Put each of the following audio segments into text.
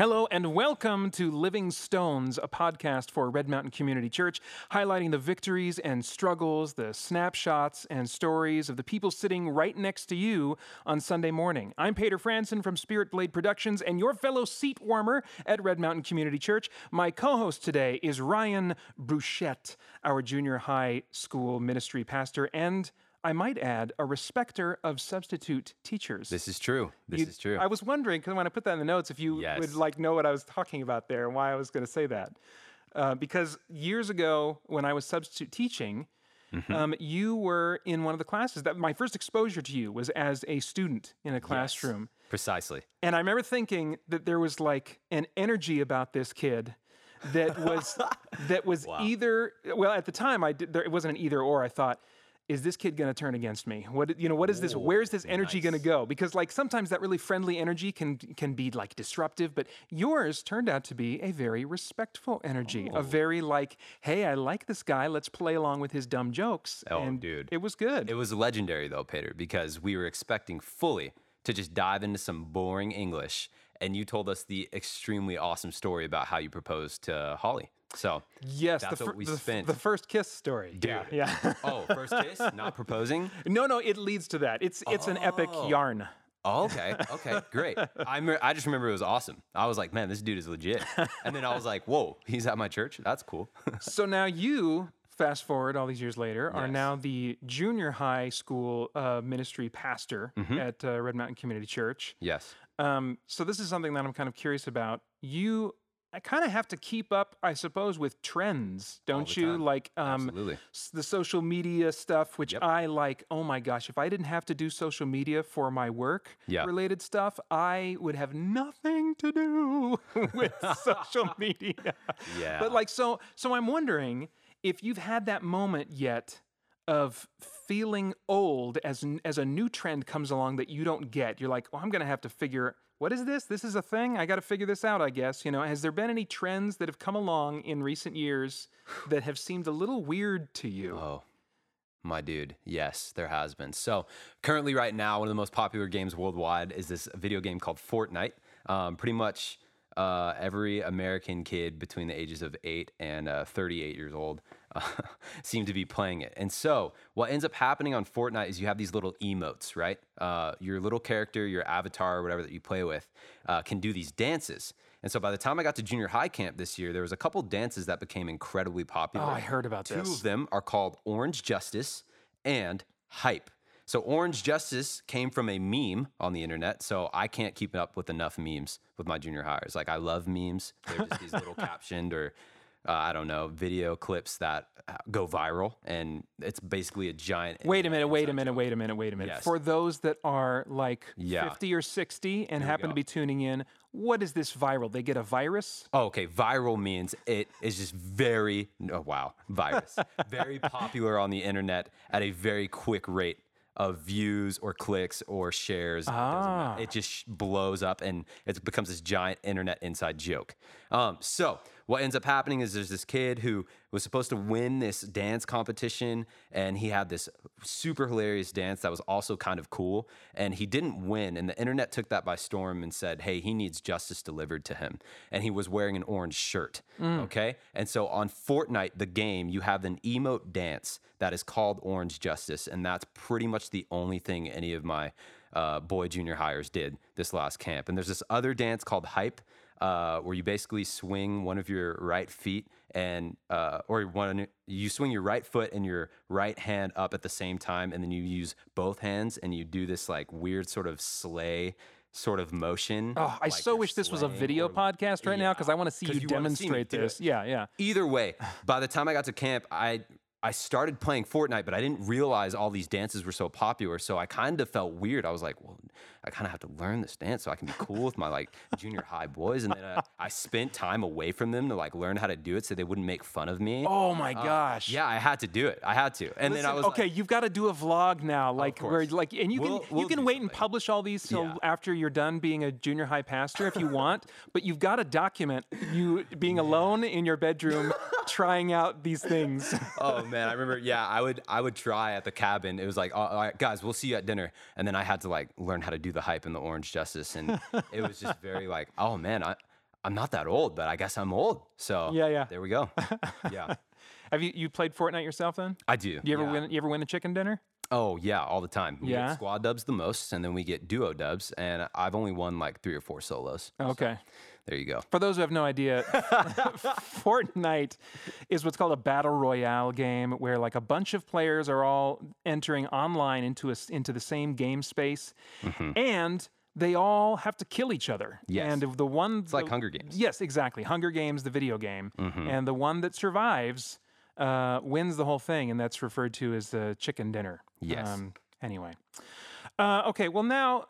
Hello and welcome to Living Stones, a podcast for Red Mountain Community Church, highlighting the victories and struggles, the snapshots and stories of the people sitting right next to you on Sunday morning. I'm Peter Franson from Spirit Blade Productions and your fellow seat warmer at Red Mountain Community Church. My co-host today is Ryan Bruchette, our junior high school ministry pastor and, I might add, a respecter of substitute teachers. This is true. This is true. I was wondering, because when I put that in the notes, if you would like know what I was talking about there and why I was going to say that. Because years ago, when I was substitute teaching, you were in one of the classes. That my first exposure to you was as a student in a classroom. Yes, precisely. And I remember thinking that there was like an energy about this kid that was either, well, at the time, it wasn't an either or. I thought, is this kid going to turn against me? What is this? Where's this energy going to go? Because like sometimes that really friendly energy can be like disruptive, but yours turned out to be a very respectful energy, a very like, hey, I like this guy. Let's play along with his dumb jokes. Oh, and dude, it was good. It was legendary though, Peter, because we were expecting fully to just dive into some boring English, and you told us the extremely awesome story about how you proposed to Holly. So yes, that's what we spent. The first kiss story. Dude. Yeah. Oh, first kiss? Not proposing? No, it leads to that. It's an epic yarn. Oh, okay, great. I just remember it was awesome. I was like, man, this dude is legit. And then I was like, whoa, he's at my church? That's cool. So now you, fast forward all these years later, are now the junior high school ministry pastor at Red Mountain Community Church. Yes. So this is something that I'm kind of curious about. I kind of have to keep up, I suppose, with trends, don't you? Like the social media stuff, which I like, oh my gosh, if I didn't have to do social media for my work-related stuff, I would have nothing to do with social media. Yeah. But like, so I'm wondering if you've had that moment yet of feeling old as a new trend comes along that you don't get. You're like, oh, I'm going to have to figure, what is this? This is a thing? I got to figure this out, I guess. You know, has there been any trends that have come along in recent years that have seemed a little weird to you? Oh, my dude. Yes, there has been. So currently right now, one of the most popular games worldwide is this video game called Fortnite. Pretty much every American kid between the ages of 8 and 38 years old seem to be playing it. And so what ends up happening on Fortnite is you have these little emotes, right? Your little character, your avatar, or whatever that you play with can do these dances. And so by the time I got to junior high camp this year, there was a couple dances that became incredibly popular. Oh, I heard about this. Two of them are called Orange Justice and Hype. So Orange Justice came from a meme on the internet, so I can't keep up with enough memes with my junior hires. Like, I love memes. They're just these little captioned or I don't know, video clips that go viral, and it's basically a giant... Wait a minute. Yes. For those that are like 50 or 60 and happen to be tuning in, what is this viral? They get a virus? Oh, okay. Viral means it is just very... Oh, wow. Virus. Very popular on the internet at a very quick rate of views or clicks or shares. It just blows up and it becomes this giant internet inside joke. So what ends up happening is there's this kid who was supposed to win this dance competition, and he had this super hilarious dance that was also kind of cool, and he didn't win, and the internet took that by storm and said, hey, he needs justice delivered to him, and he was wearing an orange shirt, okay? And so on Fortnite, the game, you have an emote dance that is called Orange Justice, and that's pretty much the only thing any of my boy junior hires did this last camp. And there's this other dance called Hype, where you basically swing one of your right feet and you swing your right foot and your right hand up at the same time, and then you use both hands and you do this like weird sort of sleigh sort of motion. Oh, I so wish this was a video podcast right now, because I want to see you demonstrate this. Yeah. Either way, by the time I got to camp, I started playing Fortnite, but I didn't realize all these dances were so popular, so I kind of felt weird. I was like, well, I kind of have to learn this dance so I can be cool with my, like, junior high boys, and then I spent time away from them to, like, learn how to do it so they wouldn't make fun of me. Oh, my gosh. Yeah, I had to do it. I had to. And then I was okay, you've got to do a vlog now, like, where, like, and you can wait and publish all these till after you're done being a junior high pastor if you want, but you've got to document you being alone in your bedroom trying out these things. Oh, man, I remember, I would try at the cabin. It was like, all right, guys, we'll see you at dinner. And then I had to, like, learn how to do the Hype and the Orange Justice. And it was just very, like, oh, man, I I'm not that old, but I guess I'm old. So yeah. There we go. Yeah. Have you played Fortnite yourself then? I do. You ever win the chicken dinner? Oh yeah, all the time. We get squad dubs the most, and then we get duo dubs, and I've only won like 3 or 4 solos. Okay. So there you go. For those who have no idea, Fortnite is what's called a battle royale game, where like a bunch of players are all entering online into the same game space, mm-hmm. and they all have to kill each other. Yes. And the one... It's like Hunger Games. Yes, exactly. Hunger Games, the video game. Mm-hmm. And the one that survives wins the whole thing, and that's referred to as the chicken dinner. Yes. Anyway. Okay, well now,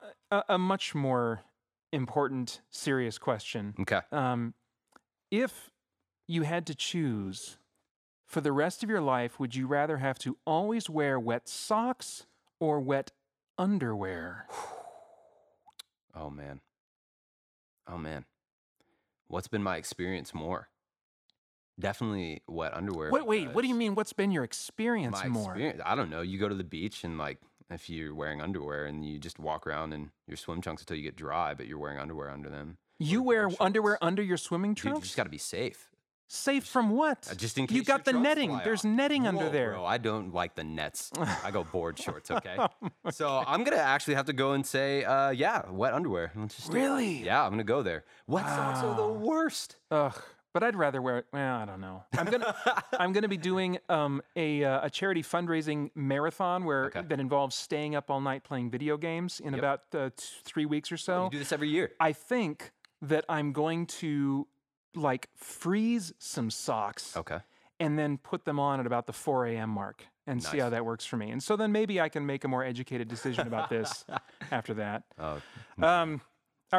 a much more important, serious question. Okay. If you had to choose for the rest of your life, would you rather have to always wear wet socks or wet underwear? Oh, man. What's been my experience more? Definitely wet underwear. Wait, what do you mean what's been your experience more? I don't know. You go to the beach and, like, if you're wearing underwear and you just walk around in your swim trunks until you get dry, but you're wearing underwear under them. You wear underwear under your swimming trunks? Dude, you just got to be safe. Safe from what? Just in case you got the netting. There's netting under there. Bro, I don't like the nets. I go board shorts, okay? So I'm going to actually have to go and say, wet underwear. Really? Yeah, I'm going to go there. Wet socks are the worst. Ugh. But I'd rather wear, I don't know. I'm gonna be doing a charity fundraising marathon that involves staying up all night playing video games in about 3 weeks or so. You do this every year. I think that I'm going to like freeze some socks, and then put them on at about the 4 a.m. mark and see how that works for me. And so then maybe I can make a more educated decision about this after that. Oh. All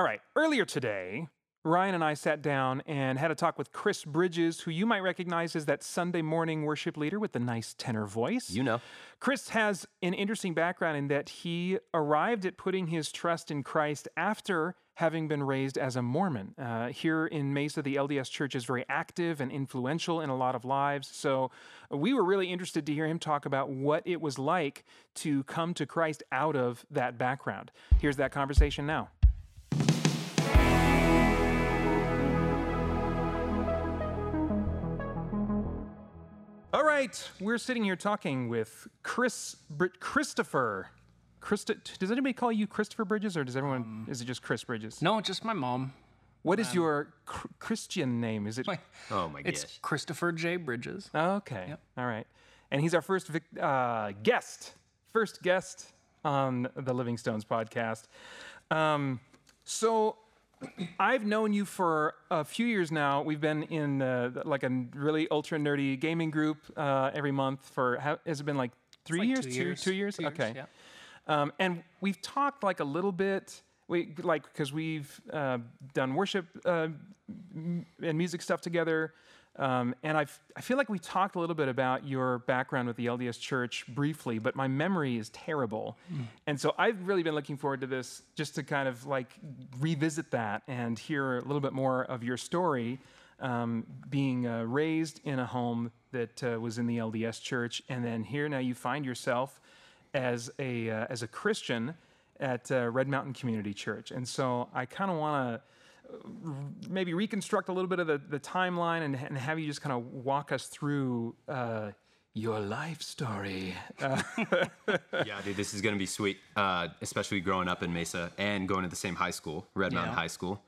right. Earlier today, Ryan and I sat down and had a talk with Chris Bridges, who you might recognize as that Sunday morning worship leader with the nice tenor voice. You know. Chris has an interesting background in that he arrived at putting his trust in Christ after having been raised as a Mormon. Here in Mesa, the LDS Church is very active and influential in a lot of lives, so we were really interested to hear him talk about what it was like to come to Christ out of that background. Here's that conversation now. All right, we're sitting here talking with Christopher. Does anybody call you Christopher Bridges, or does everyone? Is it just Chris Bridges? No, just my mom. What is your Christian name? Is it? It's Christopher J. Bridges. Oh, okay. Yep. All right. And he's our first guest on the Living Stones podcast. So I've known you for a few years now. We've been in like a really ultra nerdy gaming group every month for has it been like 3 years? 2 years. 2 years. Okay. Yeah. And we've talked like a little bit, because we've done worship and music stuff together, and I feel like we talked a little bit about your background with the LDS Church briefly, but my memory is terrible, and so I've really been looking forward to this just to kind of like revisit that and hear a little bit more of your story, being raised in a home that was in the LDS Church, and then here now you find yourself as a Christian at Red Mountain Community Church. And so I kind of want to maybe reconstruct a little bit of the timeline and have you just kind of walk us through your life story. Yeah, dude, this is going to be sweet, especially growing up in Mesa and going to the same high school, Red Mountain High School.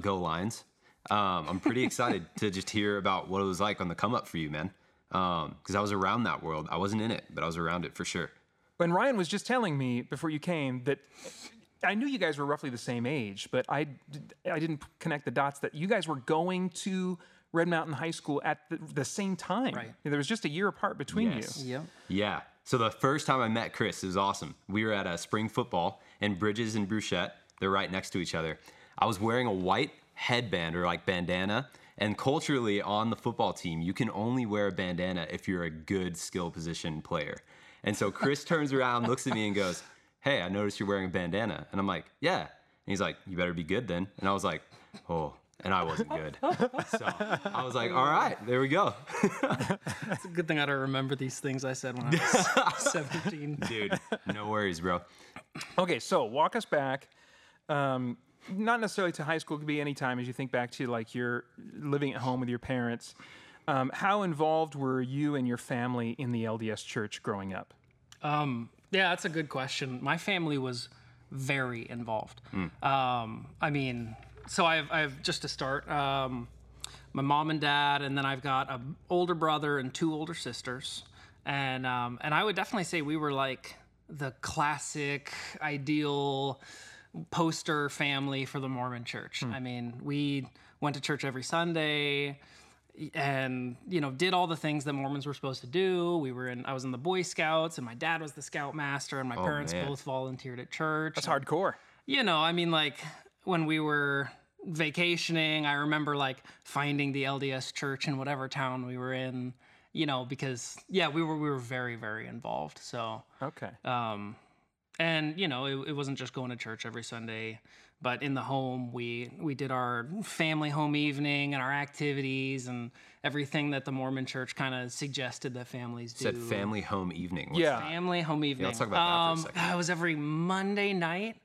Go Lions. I'm pretty excited to just hear about what it was like on the come up for you, man, because I was around that world. I wasn't in it, but I was around it for sure. When Ryan was just telling me before you came that I knew you guys were roughly the same age, but I didn't connect the dots that you guys were going to Red Mountain High School at the same time. Right. There was just a year apart between you. Yep. Yeah. So the first time I met Chris, it was awesome. We were at a spring football, and Bridges and Bruchette, they're right next to each other. I was wearing a white headband or like bandana, and culturally on the football team, you can only wear a bandana if you're a good skill position player. And so Chris turns around, looks at me and goes, "Hey, I noticed you're wearing a bandana." And I'm like, "Yeah." And he's like, "You better be good then." And I was like, "Oh," and I wasn't good. So I was like, all right, there we go. It's a good thing I don't remember these things I said when I was 17. Dude, no worries, bro. Okay, so walk us back. not necessarily to high school, it could be any time as you think back to like you're living at home with your parents. How involved were you and your family in the LDS Church growing up? Yeah, that's a good question. My family was very involved. Mm. I mean, so I've just to start, my mom and dad, and then I've got an older brother and two older sisters. And I would definitely say we were like the classic ideal poster family for the Mormon Church. Mm. I mean, we went to church every Sunday and, you know, did all the things that Mormons were supposed to do. I was in the Boy Scouts, and my dad was the scout master, and my parents both volunteered at church. That's hardcore. You know, I mean, like when we were vacationing, I remember like finding the LDS Church in whatever town we were in, you know, because yeah, we were very, very involved. So, okay. And, you know, it wasn't just going to church every Sunday, but in the home, we did our family home evening and our activities and everything that the Mormon Church kind of suggested that families do. Said family home evening. Family home evening. Yeah, let's talk about that for a second. It was every Monday night.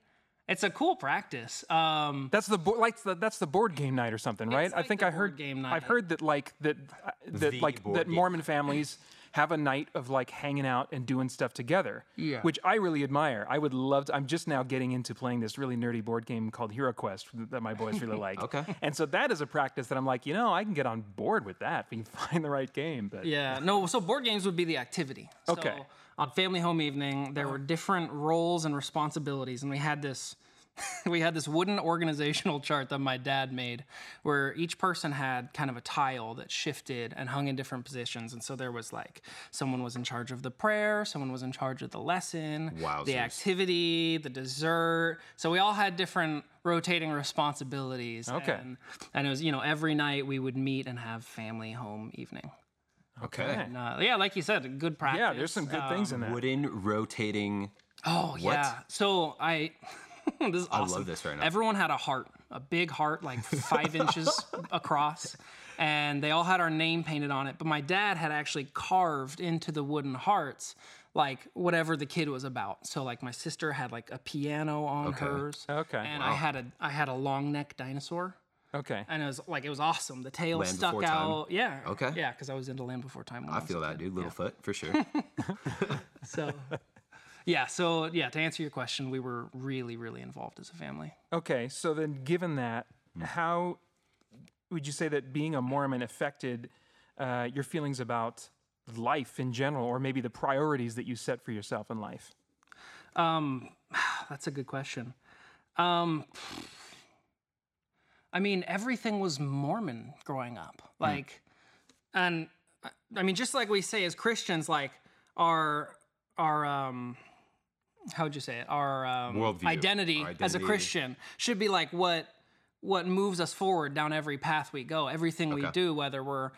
It's a cool practice. That's the board game night or something, right? Like I think I heard game night. I've heard that that Mormon families have a night of like hanging out and doing stuff together, yeah, which I really admire. I would love to. I'm just now getting into playing this really nerdy board game called Hero Quest that my boys really like. Okay. And so that is a practice that I'm like, you know, I can get on board with that if you can find the right game. But yeah, no, so board games would be the activity. Okay. So on family home evening, there were different roles and responsibilities, and we had this wooden organizational chart that my dad made where each person had kind of a tile that shifted and hung in different positions. And so there was like, someone was in charge of the prayer, someone was in charge of the lesson, the activity, the dessert. So we all had different rotating responsibilities. Okay. And it was, you know, every night we would meet and have family home evening. Okay. And, yeah, like you said, good practice. Yeah, there's some good things in that. Wooden rotating. Oh, yeah. So this is awesome. I love this right now. Everyone had a heart, a big heart, like 5 inches across, and they all had our name painted on it. But my dad had actually carved into the wooden hearts, like whatever the kid was about. So like my sister had like a piano on hers, and I had a long neck dinosaur. Okay. And it was awesome. The tail stuck out. Yeah. Okay. Yeah, because I was into Land Before Time. I feel that, dude. Littlefoot for sure. So, to answer your question, we were really, really involved as a family. Okay, so then given that, how would you say that being a Mormon affected your feelings about life in general, or maybe the priorities that you set for yourself in life? That's a good question. I mean, everything was Mormon growing up. Like, and I mean, just like we say as Christians, like our how would you say it? Our identity as a Christian should be like what moves us forward down every path we go. Everything we do, whether we're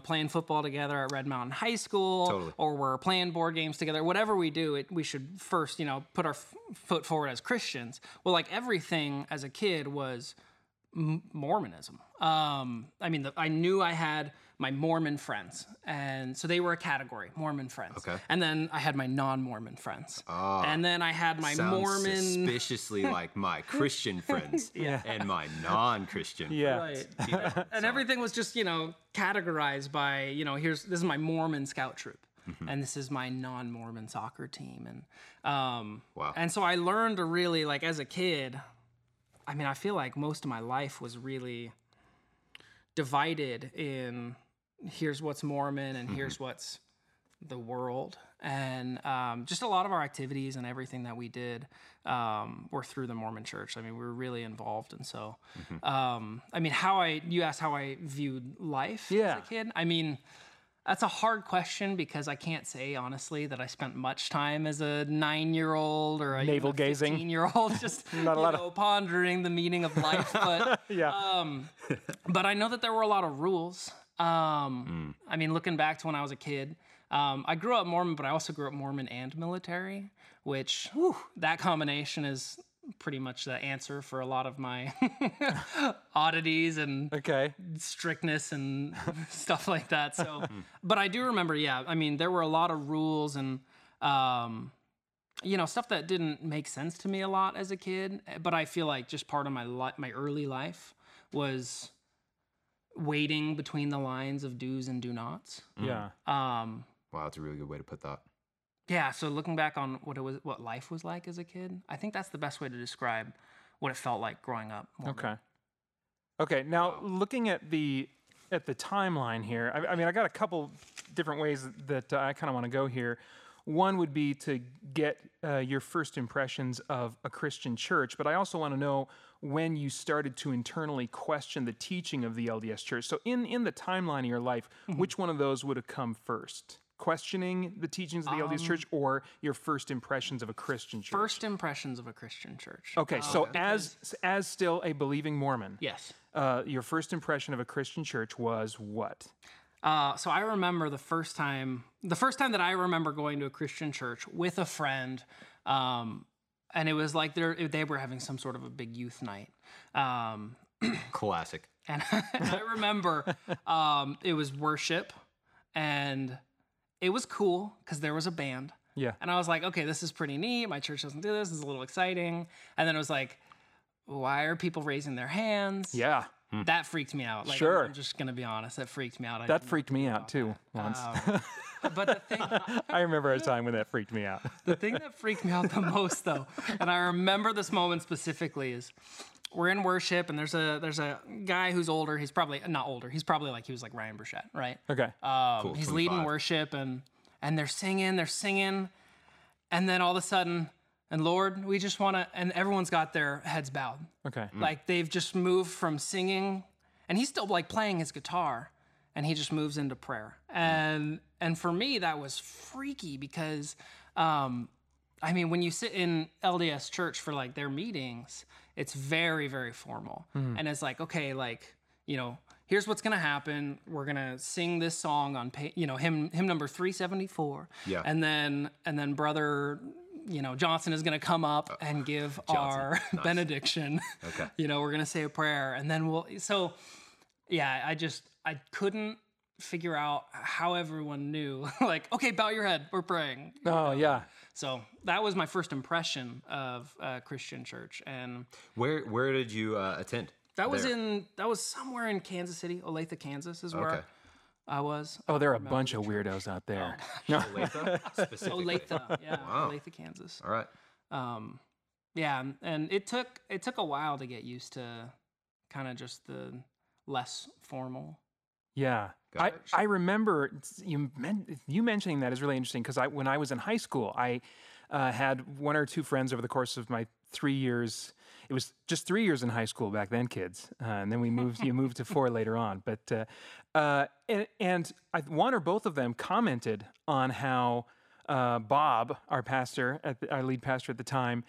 playing football together at Red Mountain High School or we're playing board games together, whatever we do, we should first put our foot forward as Christians. Well, like everything as a kid was Mormonism. I mean, I knew I had my Mormon friends, and so they were a category, Mormon friends. Okay. And then I had my non-Mormon friends. And then I had my Mormon... suspiciously like my Christian friends and my non-Christian friends. Right. And everything was just, categorized by, this is my Mormon scout troop. Mm-hmm. And this is my non-Mormon soccer team. And and so I learned to really, like, as a kid... I mean, I feel like most of my life was really divided in here's what's Mormon and here's what's the world. And just a lot of our activities and everything that we did were through the Mormon Church. I mean, we were really involved. And so, I mean, you asked how I viewed life as a kid. I mean... That's a hard question because I can't say honestly that I spent much time as a 9-year-old or a 15-year-old just pondering the meaning of life. But but I know that there were a lot of rules. I mean, looking back to when I was a kid, I grew up Mormon, but I also grew up Mormon and military, which that combination is pretty much the answer for a lot of my oddities and strictness and stuff like that. So, but I do remember, I mean, there were a lot of rules and you know, stuff that didn't make sense to me a lot as a kid, but I feel like just part of my early life was waiting between the lines of do's and do nots. Yeah. Wow, that's a really good way to put that. Yeah, so looking back on what life was like as a kid, I think that's the best way to describe what it felt like growing up. Okay. Now, looking at the timeline here, I mean, I got a couple different ways that I kind of want to go here. One would be to get your first impressions of a Christian church, but I also want to know when you started to internally question the teaching of the LDS church. So in the timeline of your life, which one of those would have come first? Questioning the teachings of the LDS church or your first impressions of a Christian church? First impressions of a Christian church. Okay, so as still a believing Mormon. Yes. Your first impression of a Christian church was what? So I remember the first time that I remember going to a Christian church with a friend, and it was like they were having some sort of a big youth night. Classic. And I remember it was worship, and it was cool because there was a band. Yeah. And I was like, okay, this is pretty neat. My church doesn't do this. This is a little exciting. And then it was like, why are people raising their hands? Yeah. That freaked me out. Like, sure. I'm just going to be honest. That freaked me out. That freaked me out too once. But the thing... I remember a time when that freaked me out. The thing that freaked me out the most, though, and I remember this moment specifically, is we're in worship, and there's a guy who's older. He's probably... Not older. He's probably like... He was like Ryan Bruchette, right? Okay. Cool, he's 25. Leading worship, and they're singing. And then all of a sudden... And Lord, we just want to, and everyone's got their heads bowed. Okay. Like they've just moved from singing, and he's still like playing his guitar, and he just moves into prayer. And for me, that was freaky because, I mean, when you sit in LDS church for like their meetings, it's very, very formal. And it's like, okay, like, you know, here's what's going to happen. We're going to sing this song on, hymn number 374. Yeah. And then brother... You know, Johnson is going to come up and give our benediction. Okay. You know, we're going to say a prayer, and then I couldn't figure out how everyone knew. Like, okay, bow your head, we're praying. Oh, yeah. So that was my first impression of Christian church. And where did you attend? That was somewhere in Kansas City, Olathe, Kansas, is where. Okay. I was. Oh, there are a bunch of weirdos out there. Oh, no. Olathe, specifically. Olathe, yeah. Wow. Olathe, Kansas. All right. Yeah, and it took a while to get used to kind of just the less formal. Yeah. I remember you mentioning that is really interesting because when I was in high school, I had one or two friends over the course of my 3 years. It was just 3 years in high school back then, kids. And then we moved. You moved to 4 later on. But and one or both of them commented on how Bob, our pastor, our lead pastor at the time,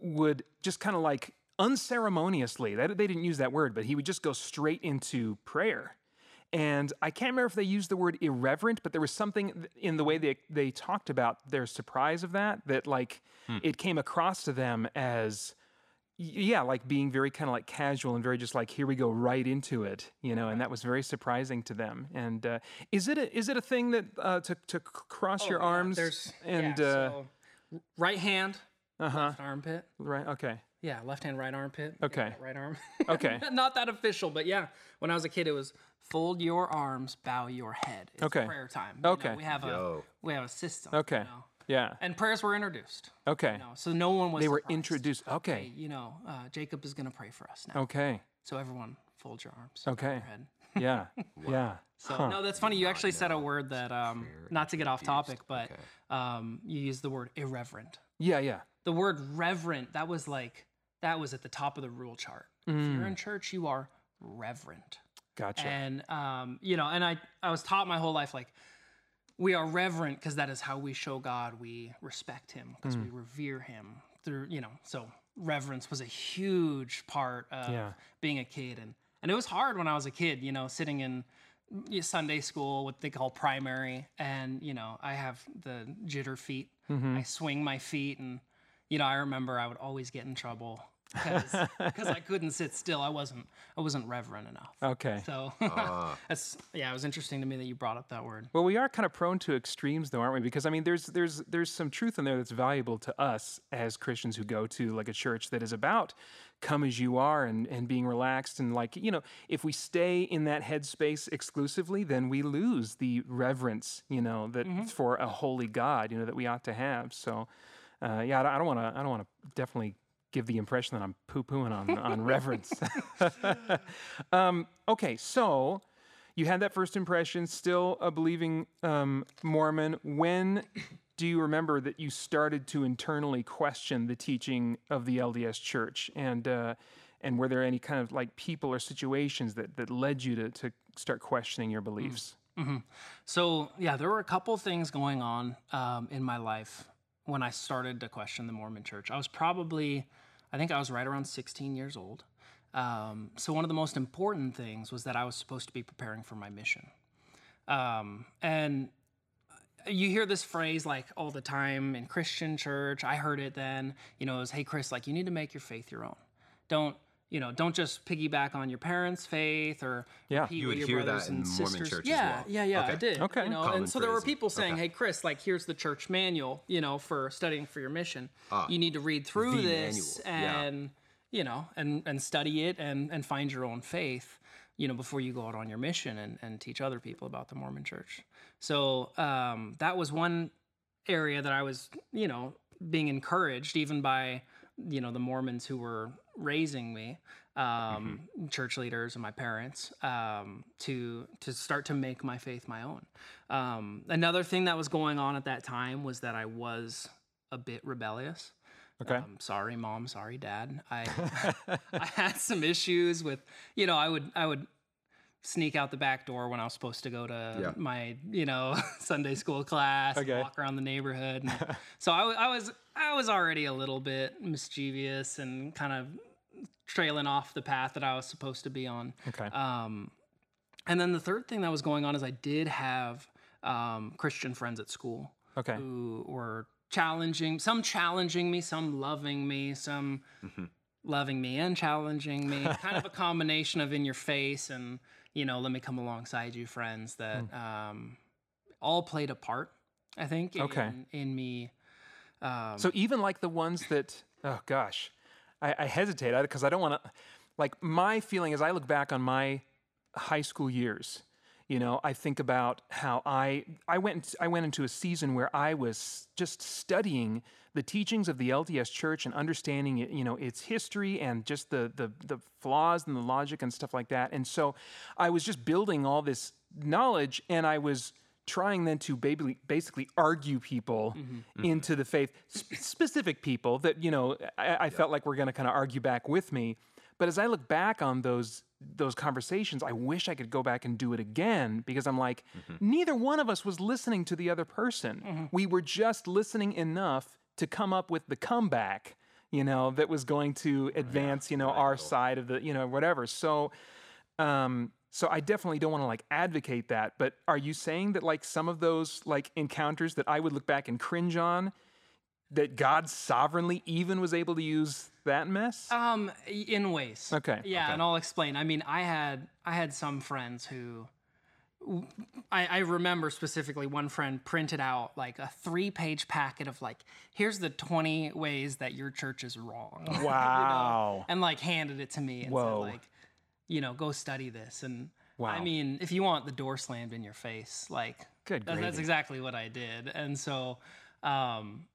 would just kind of like unceremoniously. They didn't use that word, but he would just go straight into prayer. And I can't remember if they used the word irreverent, but there was something in the way they talked about their surprise of that like it came across to them as, yeah, like being very kind of like casual and very just like, here we go right into it, you know, and that was very surprising to them. And is it a thing that to cross your arms and... So right hand, left armpit. Right, okay. Yeah, left hand, right armpit. Okay. Yeah, right arm. Okay. Not that official, but yeah. When I was a kid, it was fold your arms, bow your head. It's prayer time. Okay. You know, we have a system. Okay. You know? Yeah. And prayers were introduced. Okay. You know? So no one was. They were introduced. Okay. Hey, you know, Jacob is going to pray for us now. Okay. So everyone, fold your arms. Okay. Bow your head. Yeah. Wow. Yeah. So no, that's funny. You actually said a word that, not to get off topic, but you used the word irreverent. Yeah. Yeah. The word reverent. That was at the top of the rule chart. If you're in church, you are reverent. Gotcha. And, you know, and I was taught my whole life, like, we are reverent because that is how we show God. We respect him because we revere him through, you know, so reverence was a huge part of being a kid. And it was hard when I was a kid, you know, sitting in Sunday school, what they call primary. And, you know, I have the jitter feet. I swing my feet and, you know, I remember I would always get in trouble because I couldn't sit still. I wasn't reverent enough. Okay. So yeah, it was interesting to me that you brought up that word. Well, we are kind of prone to extremes, though, aren't we? Because I mean, there's some truth in there that's valuable to us as Christians who go to like a church that is about come as you are and being relaxed and like, you know, if we stay in that headspace exclusively, then we lose the reverence, you know, that for a holy God, you know, that we ought to have. So yeah, I don't want to definitely give the impression that I'm poo-pooing on reverence. Okay, so you had that first impression, still a believing Mormon. When do you remember that you started to internally question the teaching of the LDS Church? And were there any kind of like people or situations that led you to start questioning your beliefs? Mm-hmm. So yeah, there were a couple things going on in my life when I started to question the Mormon Church. I think I was right around 16 years old. So one of the most important things was that I was supposed to be preparing for my mission. And you hear this phrase like all the time in Christian church. I heard it then, you know, it was, hey, Chris, like you need to make your faith your own. Don't just piggyback on your parents' faith or repeat what your brothers and sisters. You would hear that in Mormon church as well. Yeah, okay. I did. Okay. You know? And so there were people saying, hey, Chris, like, here's the church manual, you know, for studying for your mission. You need to read through this and, you know, and study it and find your own faith, you know, before you go out on your mission and teach other people about the Mormon church. So that was one area that I was, you know, being encouraged even by, you know, the Mormons who were raising me, church leaders and my parents, to start to make my faith my own. Another thing that was going on at that time was that I was a bit rebellious. Okay. Sorry, Mom. Sorry, Dad. I had some issues with, you know, I would sneak out the back door when I was supposed to go to my, you know, Sunday school class, and walk around the neighborhood. And so I was already a little bit mischievous and kind of trailing off the path that I was supposed to be on. Okay. And then the third thing that was going on is I did have Christian friends at school who were challenging, some challenging me, some loving me, some loving me and challenging me, kind of a combination of in your face and, you know, let me come alongside you friends that all played a part, I think, in me. So even like the ones that, oh gosh, I hesitate because I don't want to, like my feeling as I look back on my high school years, you know, I think about how I went into a season where I was just studying the teachings of the LDS Church and understanding it, you know, its history and just the flaws and the logic and stuff like that. And so I was just building all this knowledge and I was trying then to basically argue people into the faith, specific people that, you know, I felt like were going to kind of argue back with me. But as I look back on those conversations, I wish I could go back and do it again because I'm like, neither one of us was listening to the other person. We were just listening enough to come up with the comeback, you know, that was going to advance, you know, our side of the, you know, whatever. So, so I definitely don't want to like advocate that, but are you saying that like some of those like encounters that I would look back and cringe on, that God sovereignly even was able to use that mess? In ways. Okay. Yeah, and I'll explain. I mean, I had some friends who, I remember specifically one friend printed out like a 3-page packet of like, here's the 20 ways that your church is wrong. Wow. You know? And like handed it to me and said like, you know, go study this. And I mean, if you want the door slammed in your face, like, that's exactly what I did. And so...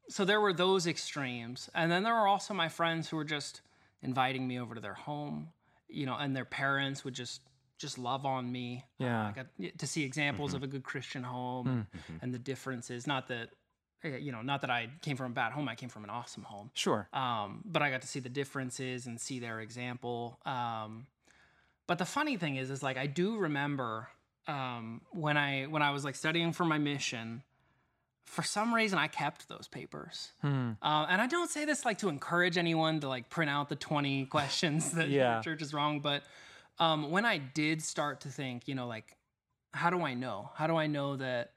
so there were those extremes. And then there were also my friends who were just inviting me over to their home, you know, and their parents would just love on me. Yeah. I got to see examples of a good Christian home and the differences. Not that I came from a bad home, I came from an awesome home. Sure. But I got to see the differences and see their example. But the funny thing is like, I do remember, when I was like studying for my mission, for some reason, I kept those papers. And I don't say this like to encourage anyone to like print out the 20 questions that the church is wrong. But when I did start to think, you know, like, how do I know? How do I know that,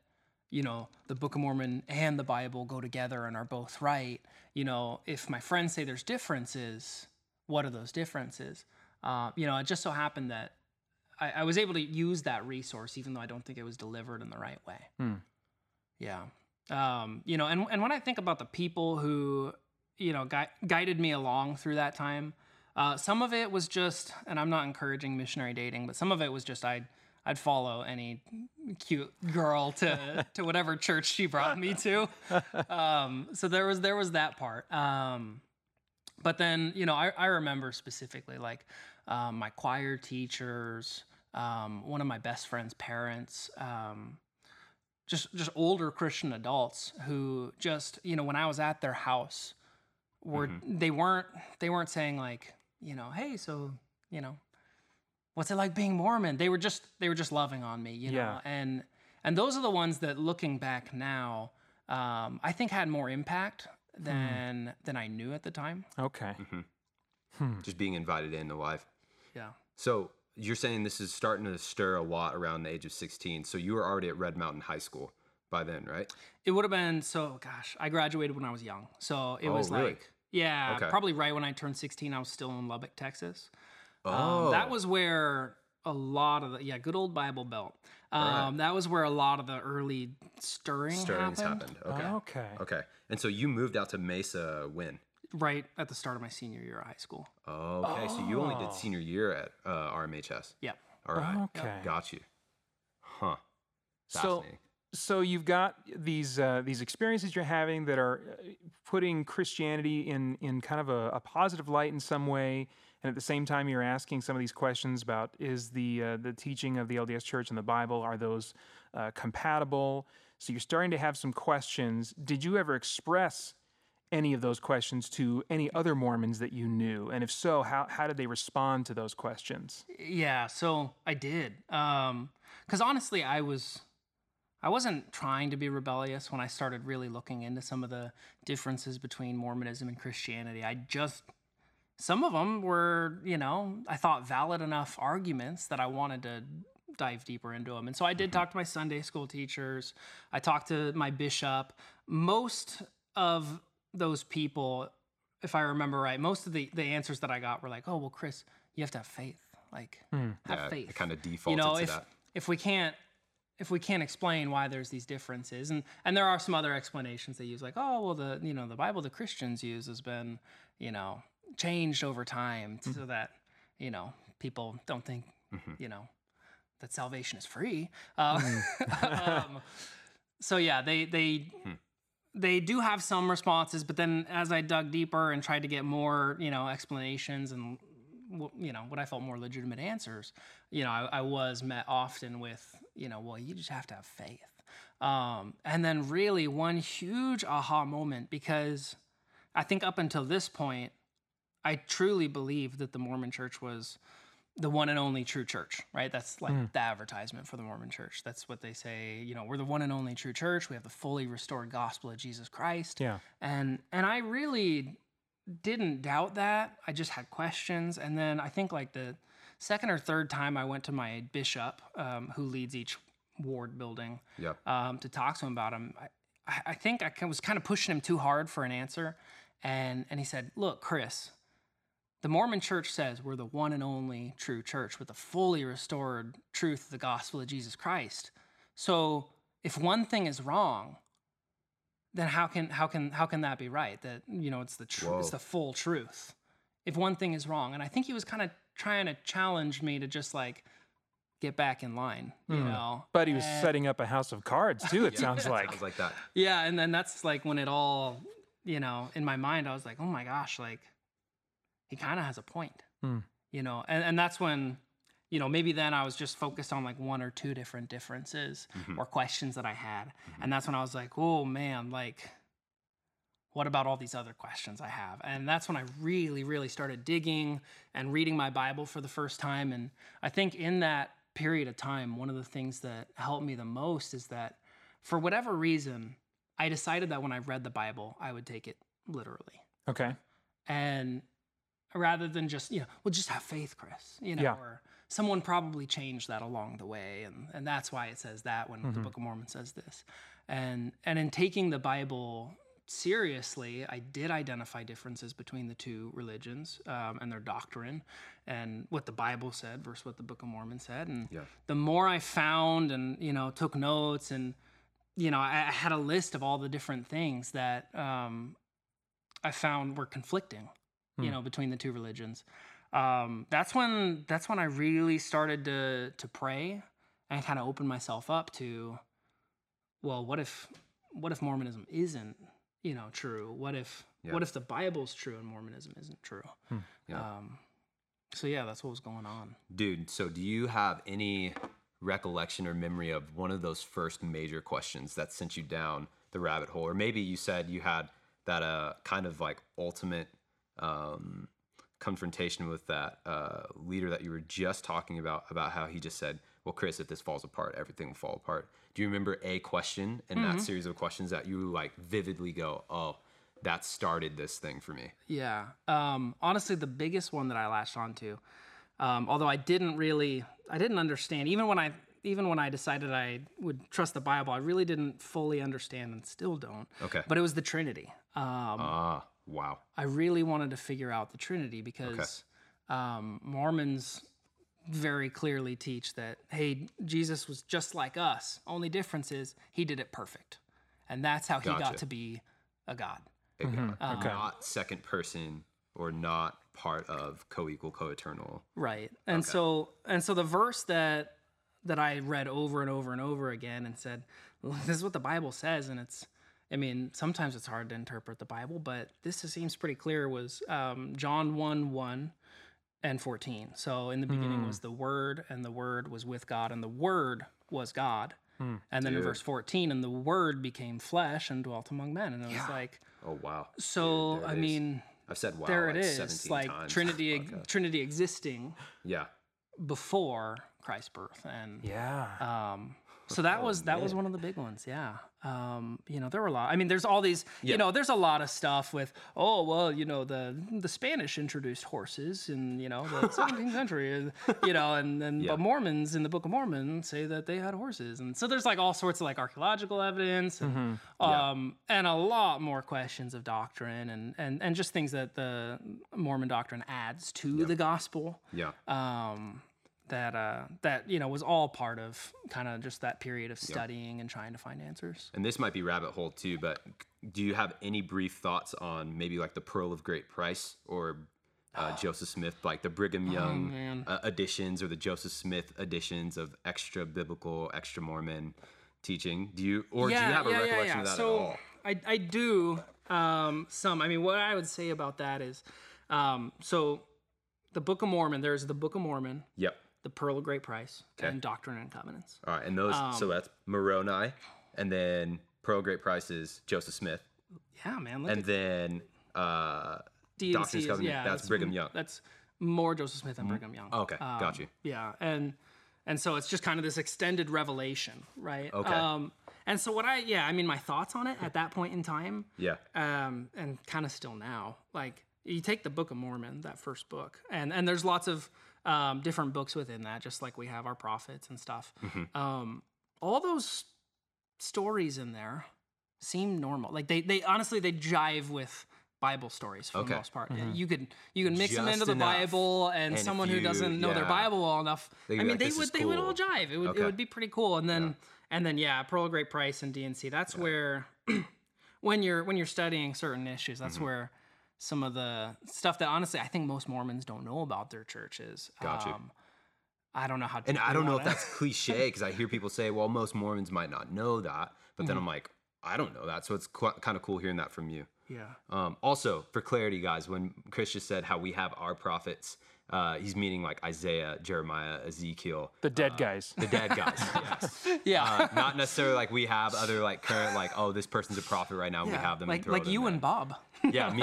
you know, the Book of Mormon and the Bible go together and are both right? You know, if my friends say there's differences, what are those differences? You know, it just so happened that I was able to use that resource, even though I don't think it was delivered in the right way. Hmm. Yeah. You know, and when I think about the people who, you know, guided me along through that time, some of it was just, and I'm not encouraging missionary dating, but some of it was just I'd follow any cute girl to whatever church she brought me to. So there was that part. But then, you know, I remember specifically, like, my choir teachers, one of my best friend's parents, just older Christian adults who just, you know, when I was at their house, were mm-hmm. they weren't saying, like, you know, hey, so, you know, what's it like being Mormon? They were just loving on me, you know. Yeah. And those are the ones that, looking back now, I think had more impact than I knew at the time. Okay. Mm-hmm. Just being invited into life. Yeah. So you're saying this is starting to stir a lot around the age of 16. So you were already at Red Mountain High School by then, right? It would have been, so gosh, I graduated when I was young. So it was like, really? Yeah, okay. Probably right when I turned 16, I was still in Lubbock, Texas. Oh. That was where a lot of the, yeah, good old Bible Belt. Right. That was where a lot of the early stirrings happened. Okay. Okay. Okay. And so you moved out to Mesa when? Right at the start of my senior year of high school. Okay, so you only did senior year at RMHS. Yeah. All right. Okay. Got you. Huh. Fascinating. So you've got these experiences you're having that are putting Christianity in kind of a positive light in some way, and at the same time you're asking some of these questions about, is the teaching of the LDS Church and the Bible, are those compatible? So you're starting to have some questions. Did you ever express any of those questions to any other Mormons that you knew? And if so, how did they respond to those questions? Yeah, so I did. 'Cause honestly, I wasn't trying to be rebellious when I started really looking into some of the differences between Mormonism and Christianity. Some of them were, you know, I thought valid enough arguments that I wanted to dive deeper into them. And so I did talk to my Sunday school teachers. I talked to my bishop. Most of those people, if I remember right, most of the answers that I got were like, oh, well, Chris, you have to have faith. Like, have faith. It kind of defaulted to that. If we can't explain why there's these differences, and there are some other explanations they use, like, oh, well, the Bible the Christians use has been, you know, changed over time so that, you know, people don't think, you know, that salvation is free. So yeah, they do have some responses, but then as I dug deeper and tried to get more, you know, explanations and, you know, what I felt more legitimate answers, you know, I was met often with, you know, well, you just have to have faith. And then really one huge aha moment, because I think up until this point, I truly believed that the Mormon Church was the one and only true church, right? That's like the advertisement for the Mormon Church. That's what they say, you know, we're the one and only true church. We have the fully restored gospel of Jesus Christ. Yeah. And I really didn't doubt that. I just had questions. And then I think like the second or third time I went to my bishop, who leads each ward building, to talk to him about him, I think I was kind of pushing him too hard for an answer. And he said, look, Chris, the Mormon Church says we're the one and only true church with the fully restored truth of the gospel of Jesus Christ. So if one thing is wrong, then how can that be right? That, you know, it's the full truth. If one thing is wrong. And I think he was kind of trying to challenge me to just like get back in line, you know. But he was setting up a house of cards too, it sounds like. Sounds like that. Yeah, and then that's like when it all, you know, in my mind I was like, oh my gosh, like he kind of has a point, you know, and that's when, you know, maybe then I was just focused on like one or two different differences or questions that I had. And that's when I was like, oh man, like what about all these other questions I have? And that's when I really, really started digging and reading my Bible for the first time. And I think in that period of time, one of the things that helped me the most is that for whatever reason, I decided that when I read the Bible, I would take it literally. Okay. And rather than just, you know, well, just have faith, Chris, you know, or someone probably changed that along the way. And that's why it says that when the Book of Mormon says this. And in taking the Bible seriously, I did identify differences between the two religions and their doctrine and what the Bible said versus what the Book of Mormon said. And the more I found and, you know, took notes and, you know, I had a list of all the different things that I found were conflicting, you know, between the two religions. That's when I really started to pray and kind of open myself up to, well, what if Mormonism isn't, you know, true? What if the Bible's true and Mormonism isn't true? So yeah, that's what was going on. Dude, so do you have any recollection or memory of one of those first major questions that sent you down the rabbit hole? Or maybe you said you had that kind of like ultimate confrontation with that leader that you were just talking about how he just said, well, Chris, if this falls apart, everything will fall apart. Do you remember a question in that series of questions that you like vividly go, oh, that started this thing for me? Yeah. Honestly, the biggest one that I latched onto, although I didn't understand, even when I decided I would trust the Bible, I really didn't fully understand and still don't. Okay. But it was the Trinity. Wow. I really wanted to figure out the Trinity because Mormons very clearly teach that, hey, Jesus was just like us. Only difference is he did it perfect. And that's how he got to be a God. Not second person or not part of co-equal, co-eternal. Right. And so the verse that I read over and over and over again and said, well, this is what the Bible says, and it's, I mean, sometimes it's hard to interpret the Bible, but this seems pretty clear, was John 1:1 and 14. So in the beginning was the Word, and the Word was with God, and the Word was God. And then in verse 14, and the Word became flesh and dwelt among men. And it was like... Oh, wow. So, yeah, I mean... I've said wow there like it is. 17 like times. Trinity existing before Christ's birth. And so that was one of the big ones, you know, there were a lot. I mean, there's all these, you know, there's a lot of stuff with, oh, well, you know, the Spanish introduced horses in, you know, the 17th century, you know, and then but Mormons in the Book of Mormon say that they had horses. And so there's like all sorts of like archaeological evidence and, and a lot more questions of doctrine and just things that the Mormon doctrine adds to the gospel. That you know, was all part of kind of just that period of studying and trying to find answers. And this might be rabbit hole too, but do you have any brief thoughts on maybe like the Pearl of Great Price or Joseph Smith, like the Brigham Young editions or the Joseph Smith editions of extra biblical, extra Mormon teaching? Do you have a recollection of that at all? I do some. I mean, what I would say about that is, so the Book of Mormon, there's the Book of Mormon. Yep. The Pearl of Great Price, and Doctrine and Covenants. All right, and those, so that's Moroni, and then Pearl of Great Price is Joseph Smith. Yeah, man. Look and at then Doctrine and Covenants, that's Brigham Young. That's more Joseph Smith and Brigham Young. Okay, got you. Yeah, and so it's just kind of this extended revelation, right? Okay. And so what my thoughts on it at that point in time, and kind of still now, like you take the Book of Mormon, that first book, and there's lots of different books within that, just like we have our prophets and stuff. All those stories in there seem normal. Like they honestly, they jive with Bible stories for the most part. You can mix them into the Bible, and someone who doesn't know their Bible well enough, they would all jive. It would be pretty cool. And then Pearl of Great Price and D&C. That's where when you're studying certain issues, that's where some of the stuff that honestly I think most Mormons don't know about their churches. Gotcha. I don't know how to and I don't know if that's cliche, because I hear people say, well, most Mormons might not know that, but then I'm like, I don't know that. So it's kind of cool hearing that from you. Yeah. Also, for clarity, guys, when Chris just said how we have our prophets, he's meaning like Isaiah, Jeremiah, Ezekiel. The dead guys. The dead guys, yes. Yeah. Not necessarily like we have other like current, like, oh, this person's a prophet right now. Yeah. We have them. Like you and Bob. Yeah, me.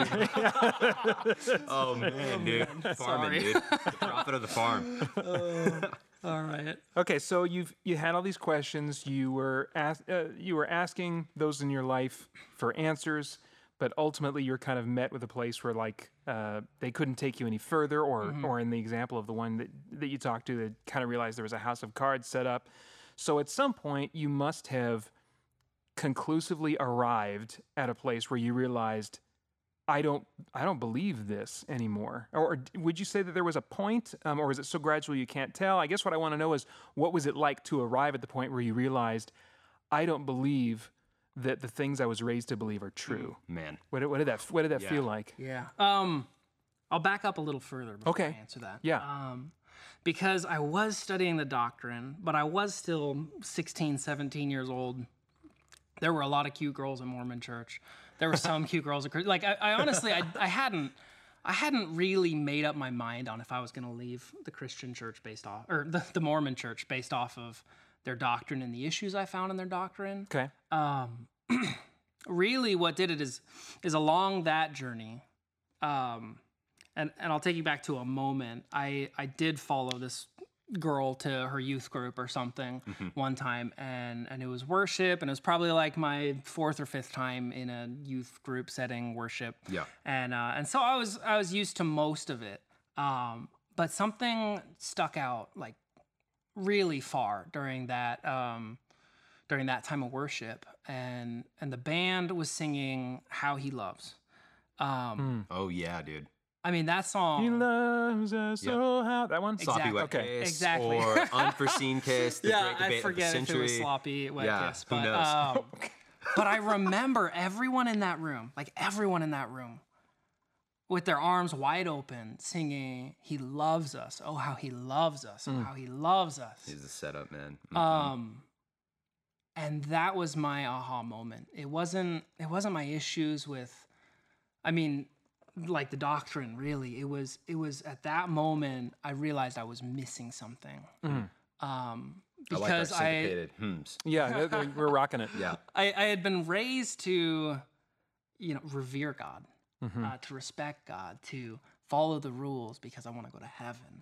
Oh, man, dude. Oh, farming, dude. The prophet of the farm. All right. Okay, so you had all these questions. You were asking those in your life for answers. But ultimately, you're kind of met with a place where, like, they couldn't take you any further, or in the example of the one that you talked to, they kind of realized there was a house of cards set up. So at some point, you must have conclusively arrived at a place where you realized, I don't believe this anymore? Or would you say that there was a point, or is it so gradual you can't tell? I guess what I want to know is, what was it like to arrive at the point where you realized, I don't believe that the things I was raised to believe are true? Man. What did that yeah. feel like? Yeah. I'll back up a little further before I answer that. Yeah. Because I was studying the doctrine, but I was still 16, 17 years old. There were a lot of cute girls in Mormon church. There were some cute girls. Like, I honestly, I hadn't really made up my mind on if I was going to leave the Christian church based off, or the Mormon church based off of their doctrine and the issues I found in their doctrine. Okay. Really what did it is along that journey, and I'll take you back to a moment. I did follow this girl to her youth group or something one time, and it was worship, and it was probably like my fourth or fifth time in a youth group setting worship. Yeah. And so I was used to most of it. But something stuck out like really far during that time of worship, and the band was singing How He Loves. Oh yeah, dude. I mean, that song. He loves us so how that one? Sloppy Wet Kiss. Exactly. Or Unforeseen Kiss. The yeah, great debate I forget of the century. If it was Sloppy Wet Kiss. But, who knows? But I remember everyone in that room, like everyone in that room, with their arms wide open, singing, "He loves us. Oh, how he loves us. Oh, how he loves us." He's a setup, man. Mm-hmm. And that was my aha moment. It wasn't my issues with, I mean, like the doctrine, really. It was at that moment I realized I was missing something. Because I like our syndicated hymns. Yeah, we're rocking it. Yeah, I had been raised to, revere God, to respect God, to follow the rules because I want to go to heaven.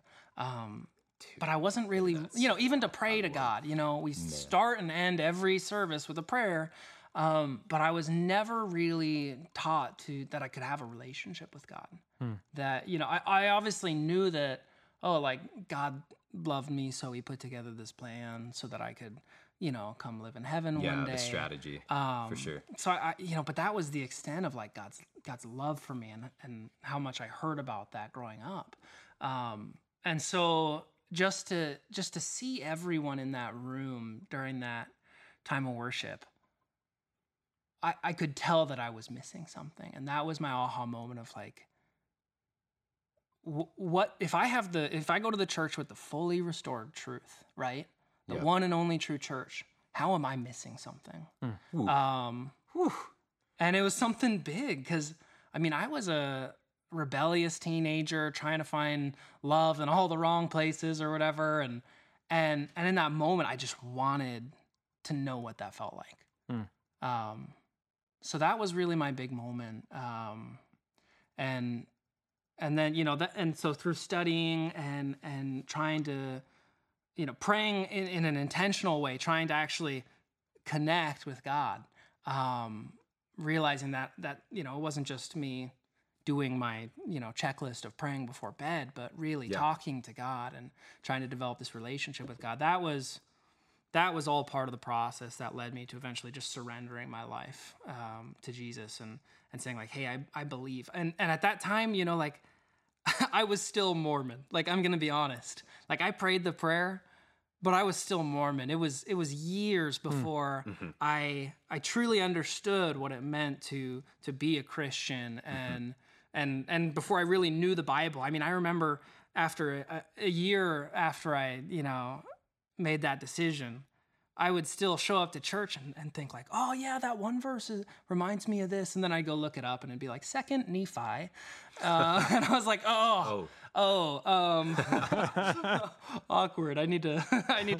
But I wasn't really, even to pray to God. We start and end every service with a prayer. But I was never really taught that I could have a relationship with God. That, I obviously knew that, God loved me, so he put together this plan so that I could, come live in heaven one day. Yeah, the strategy, for sure. So, but that was the extent of, God's love for me and how much I heard about that growing up. And so just to see everyone in that room during that time of worship, I could tell that I was missing something. And that was my aha moment of what if I go to the church with the fully restored truth, right? The one and only true church, how am I missing something? And it was something big, because I was a rebellious teenager trying to find love in all the wrong places or whatever. And in that moment, I just wanted to know what that felt like. So that was really my big moment. And then, and so through studying and trying to, praying in an intentional way, trying to actually connect with God, realizing that, it wasn't just me doing my, checklist of praying before bed, but really talking to God and trying to develop this relationship with God. That was all part of the process that led me to eventually just surrendering my life to Jesus and saying hey, I believe. And at that time, I was still Mormon. I'm going to be honest. I prayed the prayer, but I was still Mormon. It was years before I truly understood what it meant to be a Christian and before I really knew the Bible. I remember after a year after I, made that decision, I would still show up to church and think oh yeah, that one verse reminds me of this, and then I'd go look it up and it'd be Second Nephi, and I was awkward. I need to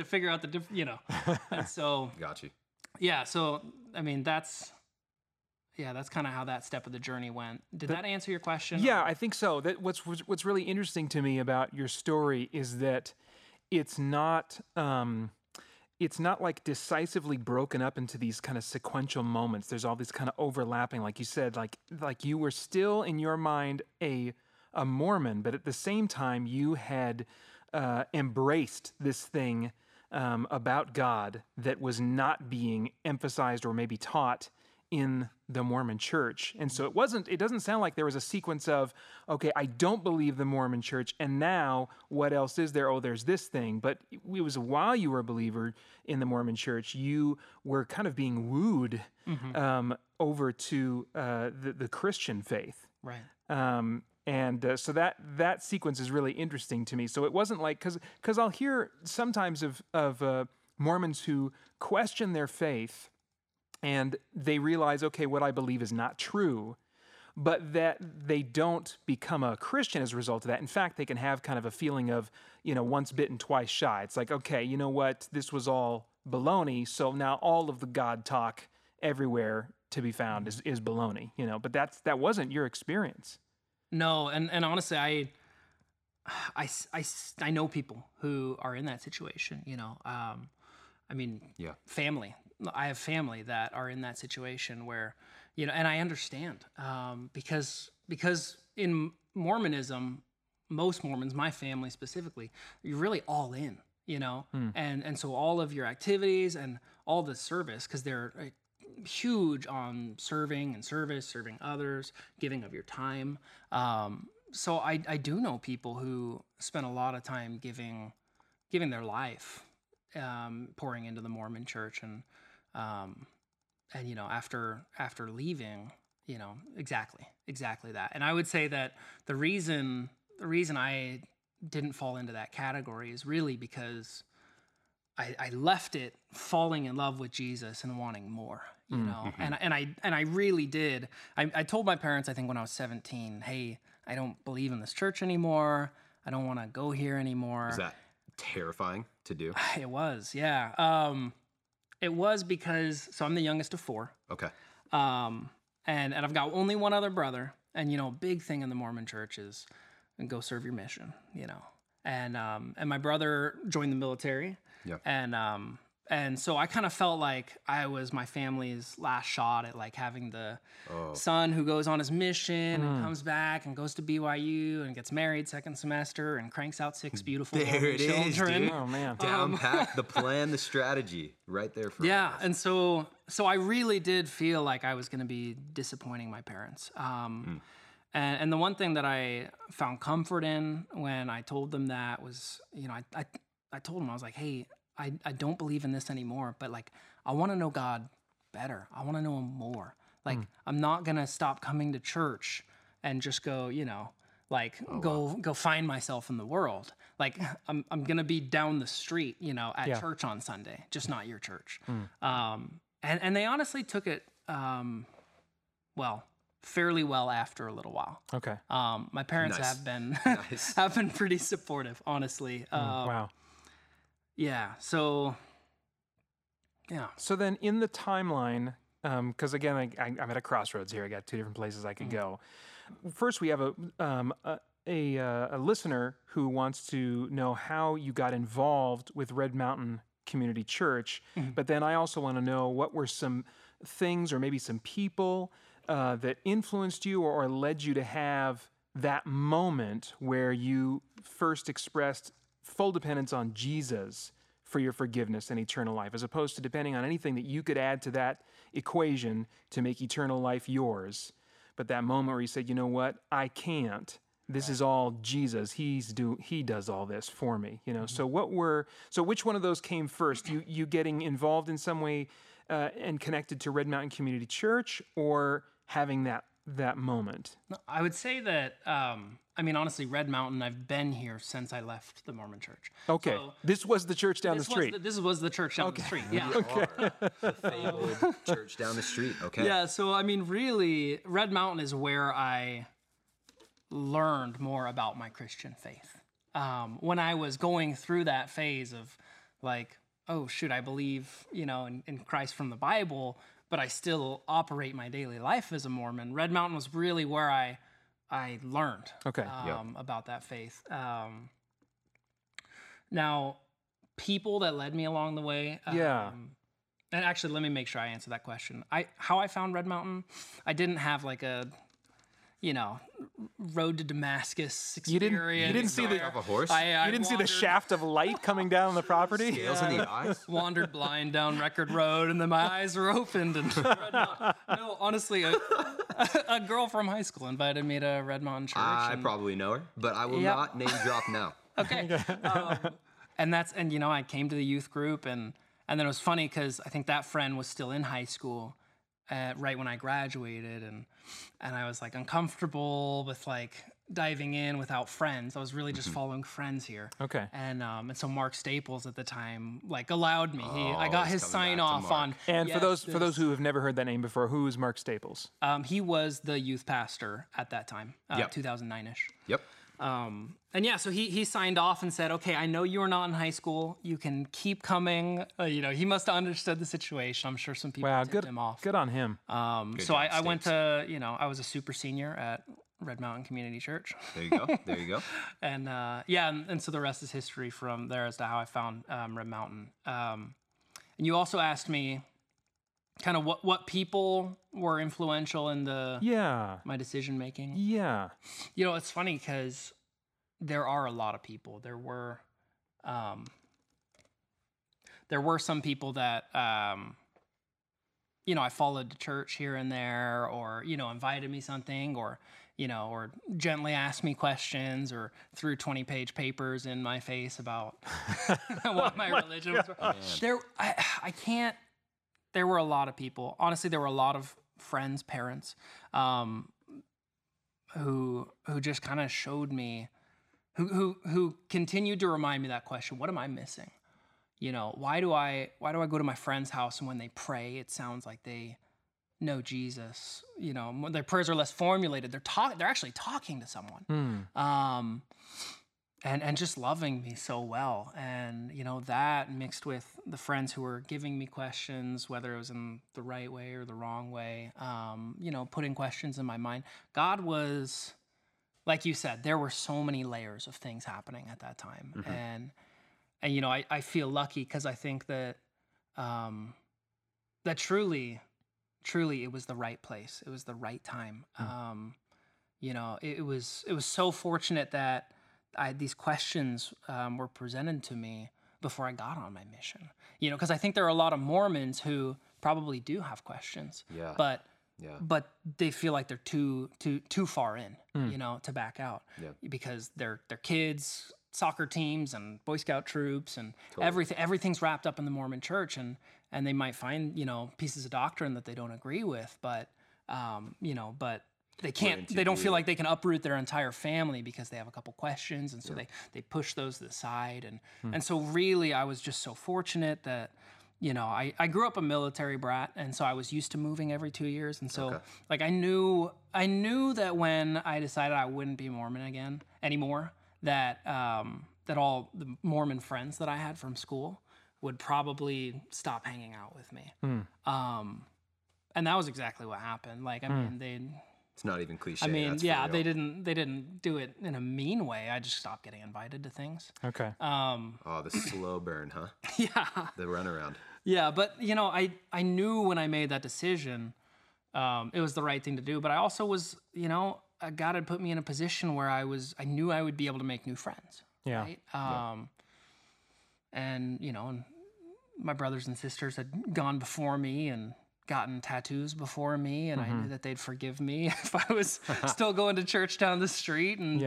figure out the difference, And so got you. Yeah. So that's kind of how that step of the journey went. Did that answer your question? Yeah, I think so. That what's really interesting to me about your story is that it's not decisively broken up into these kind of sequential moments. There's all these kind of overlapping, like you said, like you were still in your mind a Mormon, but at the same time you had embraced this thing about God that was not being emphasized or maybe taught in the Mormon church. And so it doesn't sound like there was a sequence of, okay, I don't believe the Mormon church, and now what else is there? Oh, there's this thing. But it was while you were a believer in the Mormon church, you were kind of being wooed over to the Christian faith. Right. So that sequence is really interesting to me. So it wasn't like, because I'll hear sometimes of Mormons who question their faith, and they realize, okay, what I believe is not true, but that they don't become a Christian as a result of that. In fact, they can have kind of a feeling of, once bitten, twice shy. It's like, okay, you know what? This was all baloney, so now all of the God talk everywhere to be found is baloney, But that wasn't your experience. No, and honestly, I know people who are in that situation, family. I have family that are in that situation where, and I understand because in Mormonism, most Mormons, my family specifically, you're really all in, and so all of your activities and all the service, because they're huge on serving and service, serving others, giving of your time. So I do know people who spend a lot of time giving their life, pouring into the Mormon church, and after leaving, exactly that. And I would say that the reason I didn't fall into that category is really because I left it falling in love with Jesus and wanting more, Mm-hmm. And I really did. I told my parents, I think when I was 17, hey, I don't believe in this church anymore. I don't want to go here anymore. Is that terrifying to do? It was, yeah. It was because, so I'm the youngest of four. Okay. And I've got only one other brother. And, big thing in the Mormon church is go serve your mission, And my brother joined the military. Yeah. And so I kind of felt like I was my family's last shot at like having the son who goes on his mission and comes back and goes to BYU and gets married second semester and cranks out 6 beautiful children. Dude. Oh man, down pack the plan, the strategy right there. And so I really did feel like I was going to be disappointing my parents. And the one thing that I found comfort in when I told them that was, I told them, I was like, hey, I don't believe in this anymore, but like, I want to know God better. I want to know him more. Like, I'm not going to stop coming to church and just go, go find myself in the world. Like I'm going to be down the street, at church on Sunday, just not your church. And they honestly took it, fairly well after a little while. Okay. My parents have been pretty supportive, honestly. Wow. Yeah. So. Yeah. So then, in the timeline, because again, I'm at a crossroads here. I got 2 different places I could go. First, we have a listener who wants to know how you got involved with Red Mountain Community Church, but then I also want to know what were some things or maybe some people that influenced you or led you to have that moment where you first expressed full dependence on Jesus for your forgiveness and eternal life, as opposed to depending on anything that you could add to that equation to make eternal life yours. But that moment where you said, you know what, I can't. This is all Jesus. He does all this for me. So which one of those came first? You getting involved in some way and connected to Red Mountain Community Church, or having that moment? I would say that, honestly, Red Mountain, I've been here since I left the Mormon church. Okay. So, this was the church down the street. This was the church down the street. Yeah. Okay. The fabled church down the street. Okay. Yeah. So, really, Red Mountain is where I learned more about my Christian faith. When I was going through that phase of like, oh, shoot, I believe, in Christ from the Bible, but I still operate my daily life as a Mormon. Red Mountain was really where I learned about that faith. Now, people that led me along the way. And actually, let me make sure I answer that question. How I found Red Mountain, I didn't have like a you know, road to Damascus experience. You didn't see the of a horse. You didn't see the shaft of light coming down the property. Scales in the eyes. Wandered blind down Record Road, and then my eyes were opened. And no, honestly, a girl from high school invited me to Red Mountain Church. I probably know her, but I will not name drop now. Okay, and you know, I came to the youth group, and then it was funny because I think that friend was still in high school. Right when I graduated, and I was like uncomfortable with like diving in without friends. I was really just following friends here. Okay. And so Mark Staples at the time like allowed me. I got his sign off on. And for those who have never heard that name before, who is Mark Staples? He was the youth pastor at that time, 2009-ish. Yep. And yeah, so he signed off and said, okay, I know you are not in high school. You can keep coming. You know, he must have understood the situation. I'm sure some people tipped him off. Good on him. So I went to, you know, I was a super senior at Red Mountain Community Church. There you go. There you go. And and so the rest is history from there as to how I found Red Mountain. And you also asked me kind of what people were influential in the my decision making. Yeah. You know, it's funny because there are a lot of people. There were some people that you know, I followed to church here and there, or you know, invited me something, or you know, or gently asked me questions, or threw 20-page papers in my face about what my religion was. There were a lot of people. Honestly, there were a lot of friends, parents, who just kind of showed me, who continued to remind me that question: what am I missing? You know, why do I go to my friend's house and when they pray, it sounds like they know Jesus? You know, their prayers are less formulated. They're actually talking to someone, and just loving me so well. And, you know, that mixed with the friends who were giving me questions, whether it was in the right way or the wrong way, you know, putting questions in my mind. God was, like you said, there were so many layers of things happening at that time. Mm-hmm. And you know, I feel lucky because I think that that truly it was the right place. It was the right time. Mm-hmm. You know, it was so fortunate that these questions were presented to me before I got on my mission, you know, because I think there are a lot of Mormons who probably do have questions, but they feel like they're too far in, you know, to back out, because their kids, soccer teams, and Boy Scout troops, and everything's wrapped up in the Mormon Church, and they might find, you know, pieces of doctrine that they don't agree with, but they can't. They don't feel like they can uproot their entire family because they have a couple questions, and so they push those to the side. And so really, I was just so fortunate that, you know, I grew up a military brat, and so I was used to moving every 2 years. And so like I knew that when I decided I wouldn't be Mormon anymore, that that all the Mormon friends that I had from school would probably stop hanging out with me. And that was exactly what happened. Like, I mean, they. It's not even cliche. I mean, that's real. They didn't do it in a mean way. I just stopped getting invited to things. Okay. The slow burn, huh? Yeah. The runaround. Yeah, but you know, I knew when I made that decision, it was the right thing to do. But I also was, you know, God had put me in a position where I knew I would be able to make new friends. Yeah. Right? And you know, and my brothers and sisters had gone before me and gotten tattoos before me, and I knew that they'd forgive me if I was still going to church down the street, and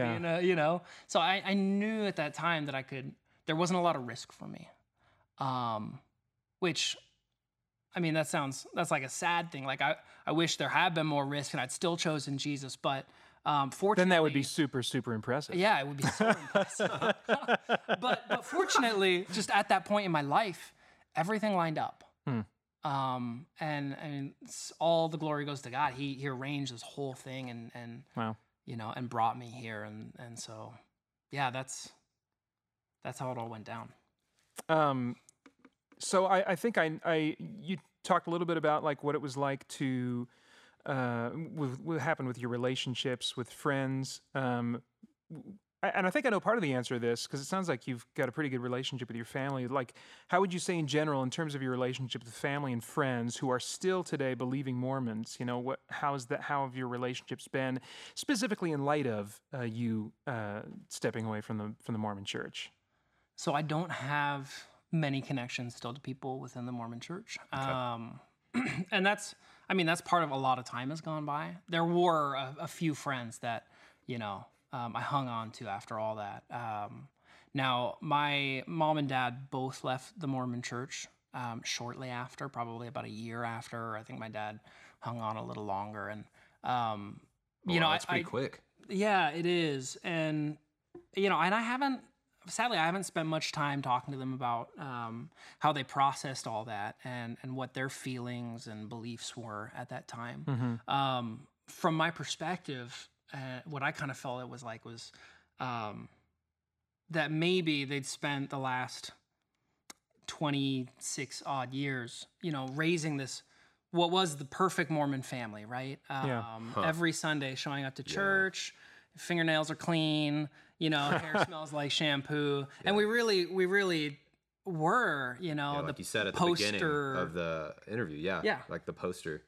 you know, so I knew at that time that there wasn't a lot of risk for me, which, I mean, that's like a sad thing. Like I wish there had been more risk and I'd still chosen Jesus, but fortunately, then that would be super, super impressive. Yeah, it would be so impressive. But fortunately, just at that point in my life, everything lined up. And I mean, all the glory goes to God. He arranged this whole thing and wow. You know, and brought me here. And so, yeah, that's how it all went down. So I think you talked a little bit about like what it was like to, what happened with your relationships with friends. And I think I know part of the answer to this, because it sounds like you've got a pretty good relationship with your family. Like, how would you say in general, in terms of your relationship with family and friends who are still today believing Mormons, you know, what, how have your relationships been, specifically in light of you stepping away from the Mormon Church? So I don't have many connections still to people within the Mormon Church. Okay. And that's, I mean, that's part of a lot of time has gone by. There were a few friends that, you know, I hung on to after all that. Now, my mom and dad both left the Mormon Church shortly after, probably about a year after. I think my dad hung on a little longer. And, you know, that's pretty quick. Yeah, it is. And, you know, and I haven't, sadly, I haven't spent much time talking to them about how they processed all that and what their feelings and beliefs were at that time. Mm-hmm. From my perspective, what I kind of felt it was like was that maybe they'd spent the last 26 odd years, you know, raising this, what was the perfect Mormon family, right? Every Sunday showing up to church, fingernails are clean, you know, hair smells like shampoo. Yeah. And we really were, you know, like the you said at poster, the beginning of the interview. Yeah. Yeah. Like the poster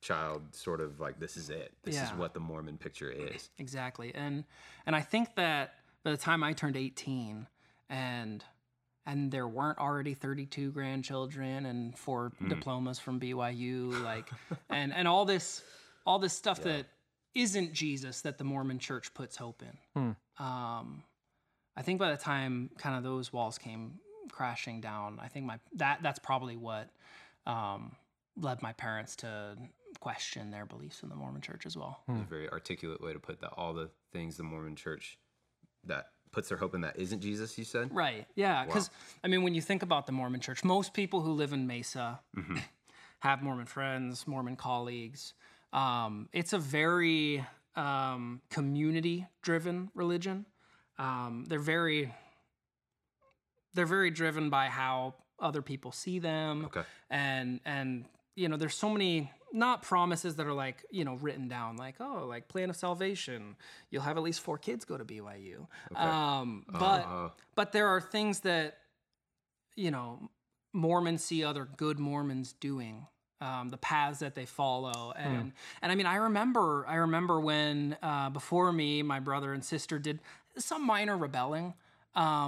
child, sort of like, this is it. This is what the Mormon picture is. Exactly. And I think that by the time I turned 18 and there weren't already 32 grandchildren and 4 diplomas from BYU, like, and all this stuff that isn't Jesus that the Mormon Church puts hope in. I think by the time kind of those walls came crashing down, I think that's probably what led my parents to question their beliefs in the Mormon Church as well. A very articulate way to put that. All the things the Mormon Church that puts their hope in that isn't Jesus, you said? Right, yeah. Because, I mean, when you think about the Mormon Church, most people who live in Mesa have Mormon friends, Mormon colleagues. It's a very community-driven religion. They're very driven by how other people see them. Okay. And you know, there's so many not promises that are like, you know, written down, like, oh, like plan of salvation, you'll have at least 4 kids go to BYU. Okay. But there are things that, you know, Mormons see other good Mormons doing. The paths that they follow, and I mean, I remember when before me, my brother and sister did some minor rebelling, and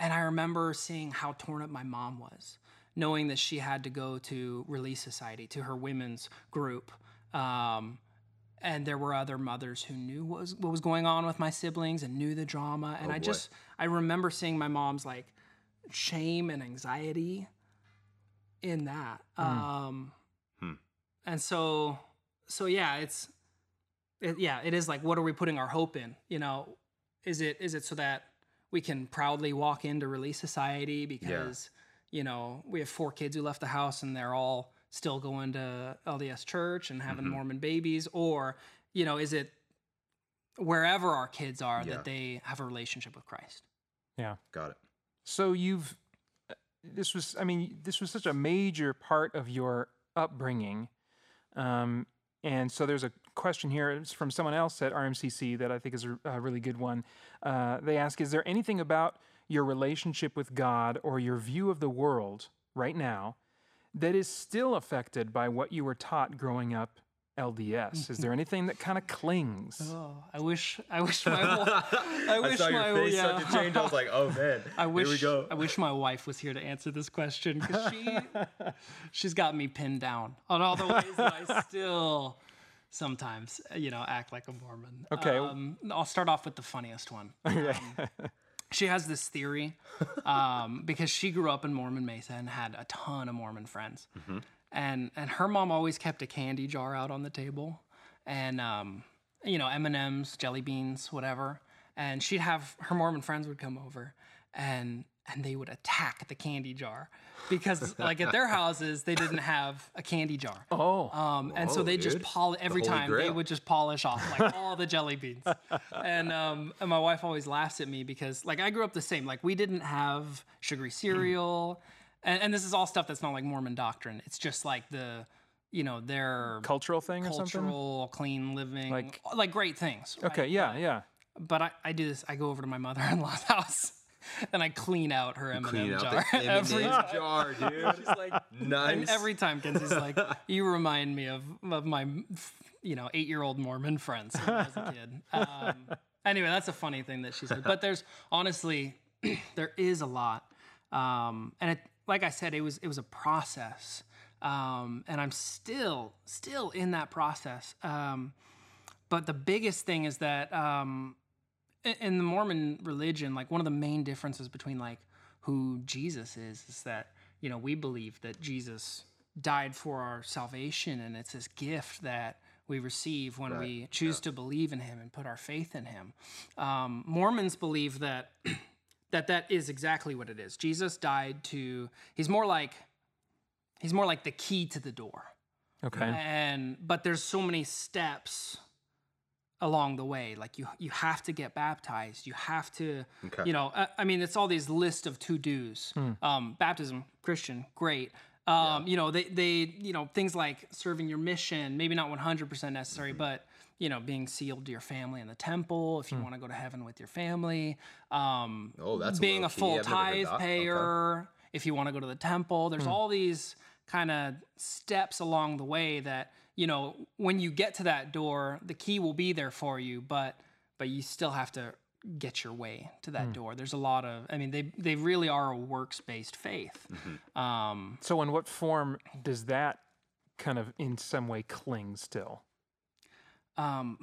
I remember seeing how torn up my mom was, knowing that she had to go to Relief Society, to her women's group, and there were other mothers who knew what was going on with my siblings and knew the drama, and I remember seeing my mom's like shame and anxiety in that. And so yeah, it is like, what are we putting our hope in? You know, is it so that we can proudly walk into Relief Society because, you know, we have 4 kids who left the house and they're all still going to LDS Church and having Mormon babies? Or, you know, is it wherever our kids are that they have a relationship with Christ? Yeah. Got it. So this was such a major part of your upbringing. And so there's a question here. It's from someone else at RMCC that I think is a really good one. They ask, is there anything about your relationship with God or your view of the world right now that is still affected by what you were taught growing up LDS? Is there anything that kind of clings? Oh, I wish my I saw your face start to change. I was like, oh man, here we go. I wish my wife was here to answer this question, because she's got me pinned down on all the ways that I still sometimes, you know, act like a Mormon. Okay. I'll start off with the funniest one. She has this theory, because she grew up in Mormon Mesa and had a ton of Mormon friends. And her mom always kept a candy jar out on the table, and you know, M&Ms, jelly beans, whatever. And she'd have her Mormon friends would come over, and they would attack the candy jar, because like at their houses they didn't have a candy jar. So they just they would just polish off like all the jelly beans. And my wife always laughs at me, because like I grew up the same. Like we didn't have sugary cereal. And this is all stuff that's not like Mormon doctrine. It's just like the, you know, their cultural thing or something? Cultural, clean living, like great things. Right? Okay, yeah, but, yeah. But I do this. I go over to my mother-in-law's house. And I clean out her M&M jar. Every jar, dude. She's like, nice. And every time, Kenzie's like, you remind me of my, you know, 8-year-old Mormon friends when I was a kid. Anyway, that's a funny thing that she said. But there's honestly, there is a lot, and it, like I said, it was a process, and I'm still in that process. But the biggest thing is that. In the Mormon religion, like, one of the main differences between, like, who Jesus is that, you know, we believe that Jesus died for our salvation, and it's this gift that we receive when we choose to believe in him and put our faith in him. Mormons believe that, that is exactly what it is. Jesus died to, he's more like the key to the door. Okay. But there's so many steps along the way, like you have to get baptized, you have to, you know, I mean, it's all these list of to-dos. Baptism, Christian, great. You know, they, you know, things like serving your mission, maybe not 100% necessary, but you know, being sealed to your family in the temple, if you want to go to heaven with your family. That's being a full tithe payer, if you want to go to the temple. There's all these kind of steps along the way that, you know, when you get to that door, the key will be there for you, but you still have to get your way to that door. There's a lot of, I mean, they really are a works-based faith. So in what form does that kind of in some way cling still? Well,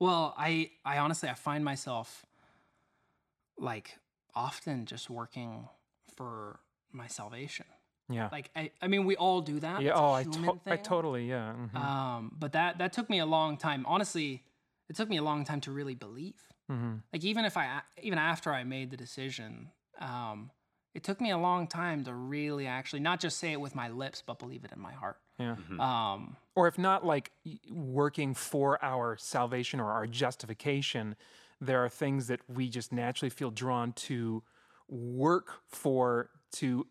I honestly, I find myself like often just working for my salvation. Yeah. Like, I mean, we all do that. Yeah. It's I totally, yeah. Mm-hmm. But that took me a long time. Honestly, it took me a long time to really believe. Mm-hmm. Like, even after I made the decision, it took me a long time to really actually not just say it with my lips, but believe it in my heart. Yeah. Mm-hmm. Or if not, like, working for our salvation or our justification, there are things that we just naturally feel drawn to work for, to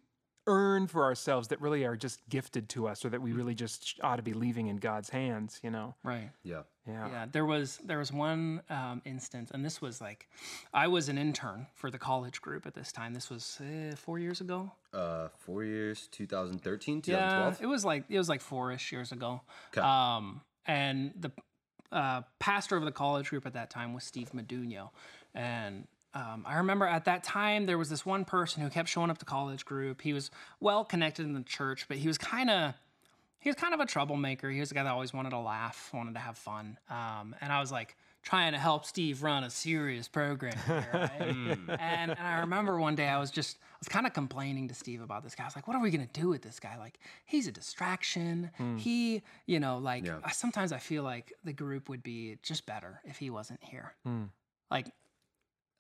earn for ourselves, that really are just gifted to us, or that we really just ought to be leaving in God's hands, you know? Right. Yeah. Yeah. Yeah. There was one instance, and this was like, I was an intern for the college group at this time. This was 4 years ago. 4 years, 2013, 2012. Yeah, it was like 4-ish years ago. Okay. And the pastor of the college group at that time was Steve Madugno, and I remember at that time, there was this one person who kept showing up to college group. He was well-connected in the church, but he was kind of a troublemaker. He was the guy that always wanted to laugh, wanted to have fun. And I was like trying to help Steve run a serious program here, right? And I remember one day I was kind of complaining to Steve about this guy. I was like, what are we going to do with this guy? Like, he's a distraction. He, you know, like, sometimes I feel like the group would be just better if he wasn't here. Like,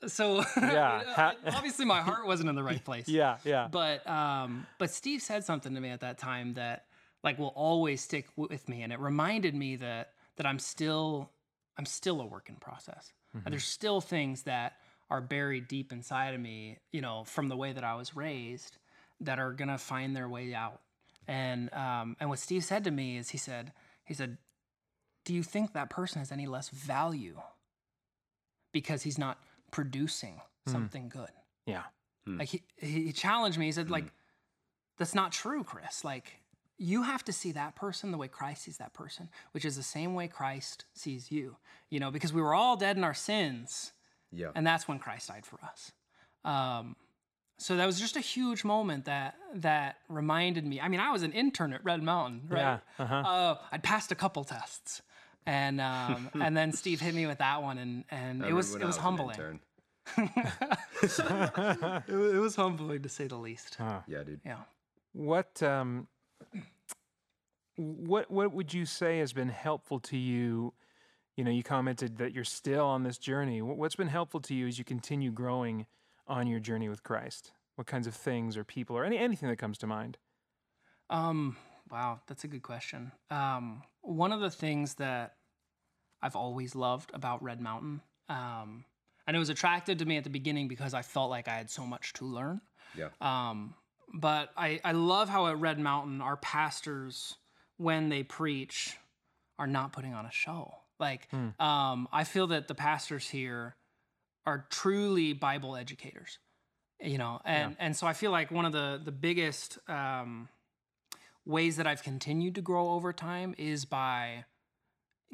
so yeah. Obviously my heart wasn't in the right place. Yeah, yeah. But Steve said something to me at that time that, like, will always stick with me, and it reminded me that I'm still a work in process. Mm-hmm. There's still things that are buried deep inside of me, you know, from the way that I was raised, that are gonna find their way out. And what Steve said to me is, he said, "Do you think that person has any less value because he's not producing something good?" Yeah. Like, he challenged me. He said, like, that's not true, Chris. Like, you have to see that person the way Christ sees that person, which is the same way Christ sees you, you know, because we were all dead in our sins. Yeah. And that's when Christ died for us. So that was just a huge moment that reminded me. I mean, I was an intern at Red Mountain, right? Yeah. Uh-huh. I'd passed a couple tests. And and then Steve hit me with that one, and it was humbling. It was humbling, to say the least. Yeah, dude. Yeah. What would you say has been helpful to you? You know, you commented that you're still on this journey. What's been helpful to you as you continue growing on your journey with Christ? What kinds of things or people or anything that comes to mind? Wow, that's a good question. One of the things that I've always loved about Red Mountain, and it was attracted to me at the beginning because I felt like I had so much to learn. Yeah. But I love how at Red Mountain, our pastors, when they preach, are not putting on a show. Like, I feel that the pastors here are truly Bible educators, you know? And, and so I feel like one of the biggest ways that I've continued to grow over time is by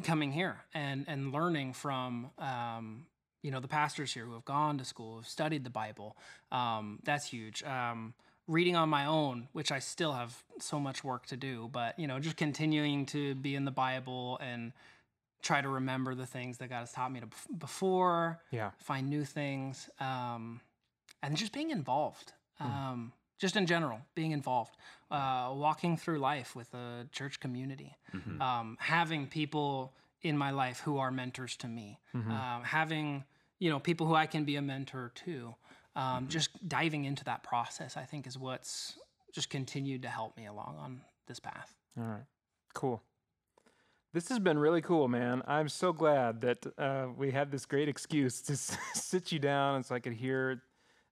coming here and learning from, you know, the pastors here who have gone to school, have studied the Bible. That's huge. Reading on my own, which I still have so much work to do, but, you know, just continuing to be in the Bible and try to remember the things that God has taught me to before, find new things, and just being involved, just in general, being involved, walking through life with a church community, having people in my life who are mentors to me, having, you know, people who I can be a mentor to, just diving into that process, I think, is what's just continued to help me along on this path. All right, cool. This has been really cool, man. I'm so glad that we had this great excuse to sit you down, and so I could hear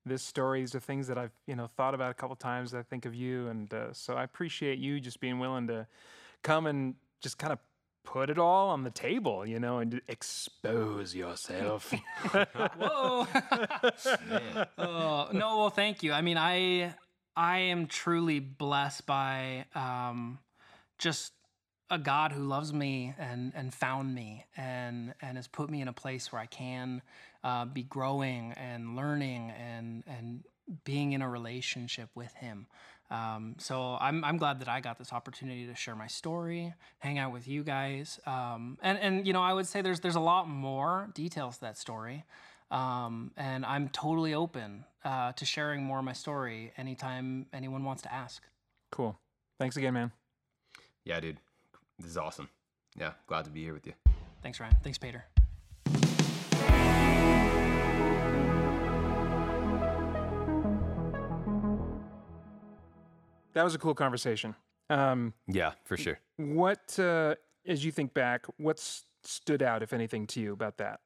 this story. These are things that I've, you know, thought about a couple times. I think of you, and so I appreciate you just being willing to come and just kind of put it all on the table, you know, and expose yourself. Whoa! Oh, no, well, thank you. I mean, I am truly blessed by just a God who loves me and found me and has put me in a place where I can be growing and learning and being in a relationship with Him. So I'm glad that I got this opportunity to share my story, hang out with you guys, and you know, I would say there's a lot more details to that story, and I'm totally open to sharing more of my story anytime anyone wants to ask. Cool. Thanks again, man. Yeah, dude. This is awesome. Yeah, glad to be here with you. Thanks, Ryan. Thanks, Peter. That was a cool conversation. Yeah, for sure. What, as you think back, what stood out, if anything, to you about that?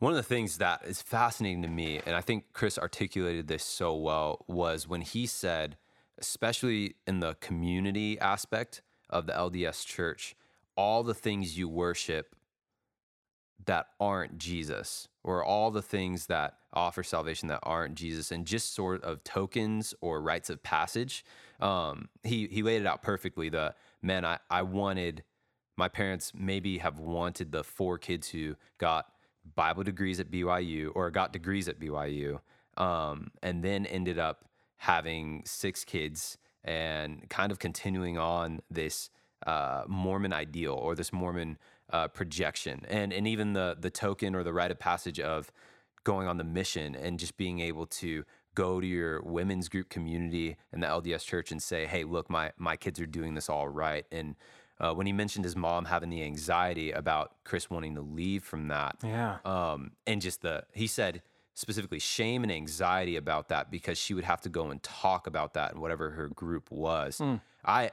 One of the things that is fascinating to me, and I think Chris articulated this so well, was when he said, especially in the community aspect of the LDS Church, all the things you worship that aren't Jesus, or all the things that offer salvation that aren't Jesus, and just sort of tokens or rites of passage. He laid it out perfectly. The man, I wanted, my parents maybe have wanted the four kids who got Bible degrees at BYU, or got degrees at BYU, and then ended up having 6 kids and kind of continuing on this Mormon ideal, or this Mormon projection. And even the token or the rite of passage of going on the mission, and just being able to go to your women's group community in the LDS Church and say, hey, look, my kids are doing this all right. And when he mentioned his mom having the anxiety about Chris wanting to leave from that, and just he said, specifically shame and anxiety about that, because she would have to go and talk about that in whatever her group was. I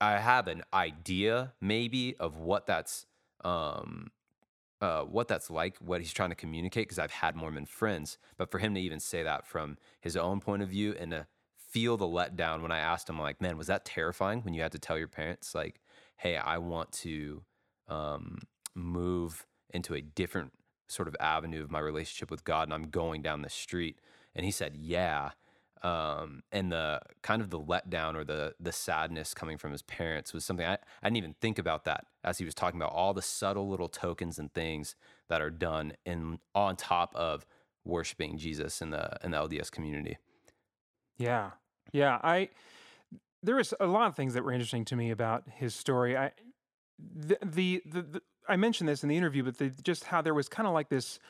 have an idea maybe of what that's like, what he's trying to communicate, because I've had Mormon friends, but for him to even say that from his own point of view, and to feel the letdown when I asked him, like, man, was that terrifying when you had to tell your parents, like, hey, I want to move into a different sort of avenue of my relationship with God, and I'm going down the street? And he said, yeah. And the kind of the letdown, or the sadness coming from his parents, was something I didn't even think about that as he was talking about all the subtle little tokens and things that are done in on top of worshiping Jesus in the LDS community. Yeah. Yeah. There was a lot of things that were interesting to me about his story. I mentioned this in the interview, but just how there was kind of like this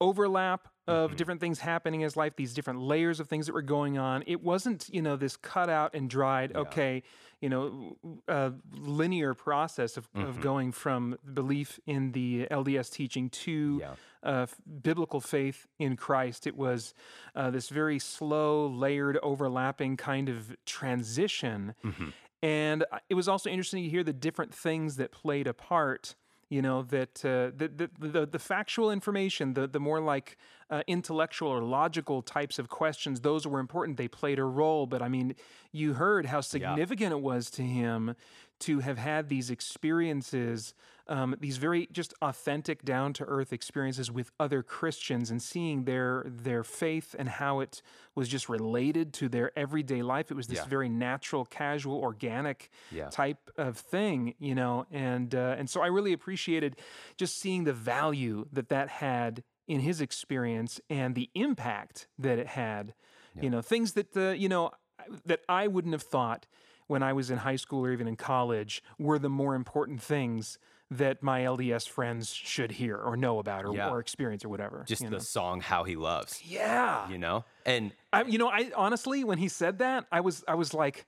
overlap of different things happening in his life, these different layers of things that were going on. It wasn't, you know, this cut out and dried, linear process of going from belief in the LDS teaching to biblical faith in Christ. It was this very slow, layered, overlapping kind of transition. And it was also interesting to hear the different things that played a part. You know, that the factual information, the more like intellectual or logical types of questions, those were important. They played a role. But I mean, you heard how significant it was to him to have had these experiences, these very just authentic, down-to-earth experiences with other Christians and seeing their faith and how it was just related to their everyday life. It was this very natural, casual, organic type of thing, you know. And so I really appreciated just seeing the value that that had in his experience and the impact that it had, you know, things that, you know, that I wouldn't have thought when I was in high school or even in college were the more important things that my LDS friends should hear or know about or experience or whatever. Just the song, How He Loves. Yeah. You know? And I honestly, when he said that, I was like,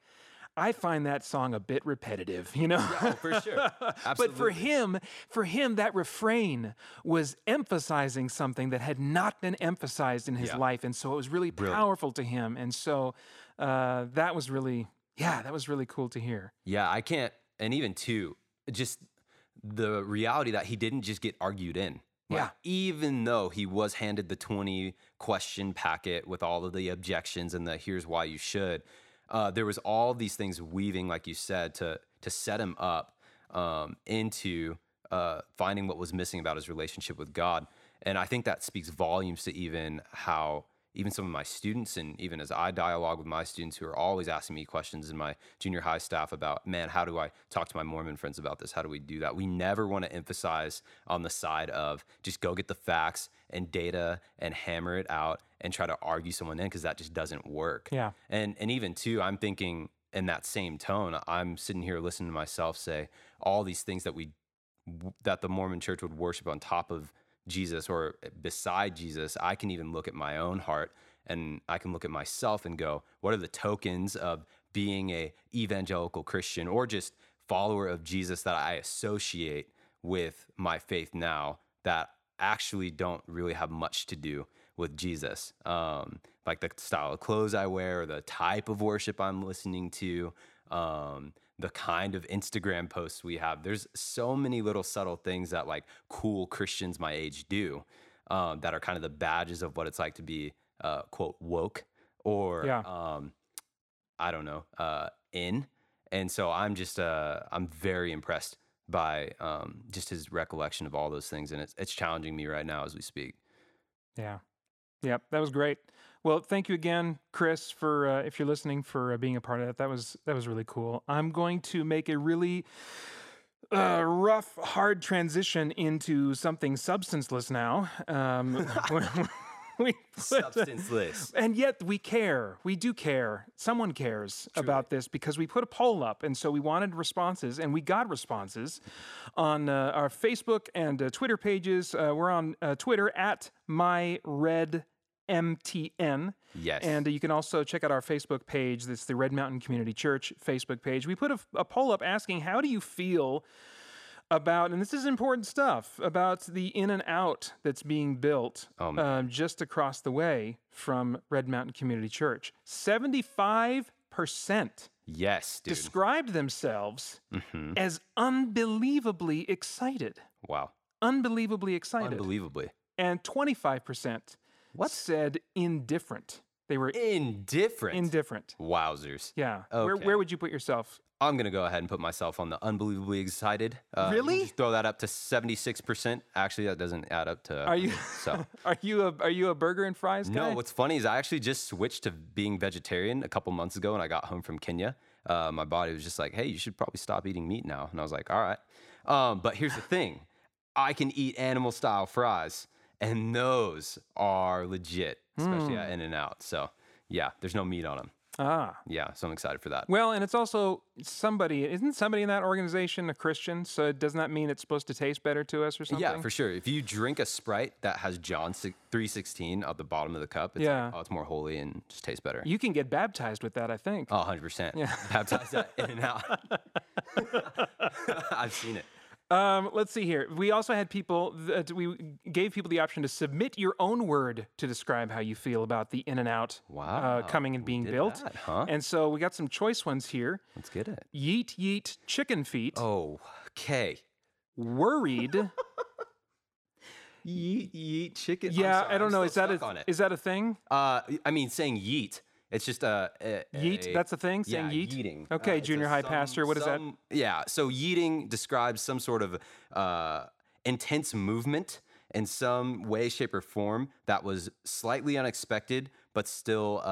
I find that song a bit repetitive, you know? Yeah, for sure. Absolutely. But for him, that refrain was emphasizing something that had not been emphasized in his life. And so it was really powerful to him. And so that was really, that was really cool to hear. Yeah, I can't, and even too, just the reality that he didn't just get argued in. Like, even though he was handed the 20-question packet with all of the objections and the here's why you should, there was all these things weaving, like you said, to set him up into finding what was missing about his relationship with God. And I think that speaks volumes to even how even some of my students, and even as I dialogue with my students who are always asking me questions in my junior high staff about, man, how do I talk to my Mormon friends about this? How do we do that? We never want to emphasize on the side of just go get the facts and data and hammer it out and try to argue someone in, because that just doesn't work. Yeah. And even too, I'm thinking in that same tone, I'm sitting here listening to myself say all these things that that the Mormon church would worship on top of Jesus or beside Jesus. I can even look at my own heart, and I can look at myself and go, what are the tokens of being a evangelical Christian or just follower of Jesus that I associate with my faith now that actually don't really have much to do with Jesus? Like the style of clothes I wear, or the type of worship I'm listening to, the kind of Instagram posts we have. There's so many little subtle things that like cool Christians my age do that are kind of the badges of what it's like to be, quote, woke or, I don't know, in. And so I'm very impressed by just his recollection of all those things. And it's challenging me right now as we speak. Yeah. Yeah, that was great. Well, thank you again, Chris, for if you're listening, for being a part of that. That was really cool. I'm going to make a really rough, hard transition into something substanceless now. Substanceless. And yet we care. We do care. Someone cares about this, because we put a poll up, and so we wanted responses, and we got responses on our Facebook and Twitter pages. We're on Twitter at myredmtn. Yes. And you can also check out our Facebook page. That's the Red Mountain Community Church Facebook page. We put a poll up asking, how do you feel about, and this is important stuff, about the In-N-Out that's being built just across the way from Red Mountain Community Church. 75% described themselves as unbelievably excited. Wow. Unbelievably excited. Unbelievably. And 25% said indifferent. They were indifferent. Indifferent. Wowzers. Yeah. Okay. Where would you put yourself? I'm going to go ahead and put myself on the unbelievably excited. Really? Throw that up to 76%. Actually, that doesn't add up to... Are you a burger and fries guy? No, what's funny is I actually just switched to being vegetarian a couple months ago when I got home from Kenya. My body was just like, hey, you should probably stop eating meat now. And I was like, all right. But here's the thing. I can eat animal-style fries, and those are legit, especially at In-N-Out. So, yeah, there's no meat on them. Ah. Yeah, so I'm excited for that. Well, and it's also isn't somebody in that organization a Christian? So doesn't that mean it's supposed to taste better to us or something? Yeah, for sure. If you drink a Sprite that has John 3:16 at the bottom of the cup, it's like, oh, it's more holy and just tastes better. You can get baptized with that, I think. Oh, 100%. Yeah. Baptized that in and out. I've seen it. Let's see here. We also had people we gave people the option to submit your own word to describe how you feel about the In-N-Out coming and being built. That, huh? And so we got some choice ones here. Let's get it. Yeet, yeet, chicken feet. Oh, okay. Worried. Yeet chicken. Yeah, I don't know. Is that a thing? I mean, saying yeet. It's just yeet. That's a thing. Saying yeet. Yeeting. Okay, junior high pastor. What is that? Yeah. So yeeting describes some sort of intense movement in some way, shape, or form that was slightly unexpected, but still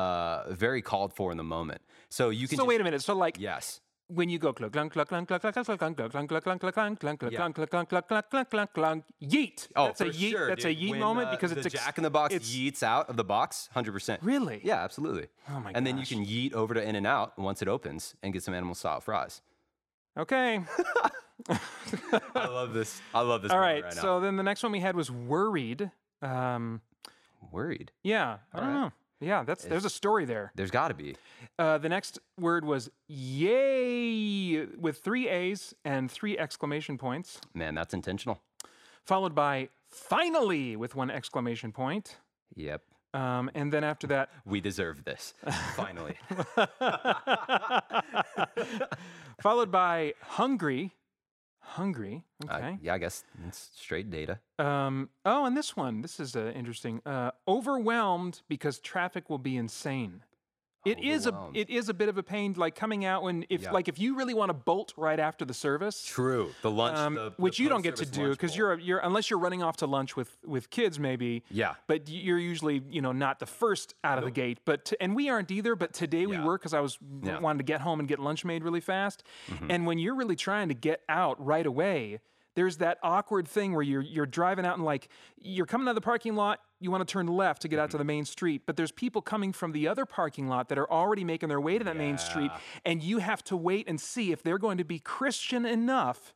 very called for in the moment. So you can. So wait a minute. So like. Yes. When you go clunk clunk clunk clunk clunk clunk clunk clunk clunk clunk clunk clunk clunk clunk clunk clunk clunk clunk clunk yeet. Oh, that's a yeet. That's a yeet moment because it's Jack in the Box yeets out of the box 100%. Really? Yeah, absolutely. Oh my god. And then you can yeet over to In-N-Out once it opens and get some animal style fries. Okay. I love this. I love this. All right. So then the next one we had was worried. Worried. Yeah. I don't know. Yeah, there's a story there. There's got to be. The next word was yay with 3 A's and 3 exclamation points. Man, that's intentional. Followed by finally with 1 exclamation point. Yep. And then after that... We deserve this. Finally. Followed by hungry. Hungry. Okay. Yeah, I guess it's straight data. Oh, and this one. This is interesting. Overwhelmed because traffic will be insane. It is a bit of a pain, like coming out when if you really want to bolt right after the service. True. The lunch, which you don't get to do because you're unless you're running off to lunch with kids maybe. Yeah. But you're usually not the first out of the gate. But and we aren't either. But today we were because I was wanted to get home and get lunch made really fast. Mm-hmm. And when you're really trying to get out right away, there's that awkward thing where you're driving out and like you're coming out of the parking lot. You want to turn left to get out to the main street, but there's people coming from the other parking lot that are already making their way to that main street, and you have to wait and see if they're going to be Christian enough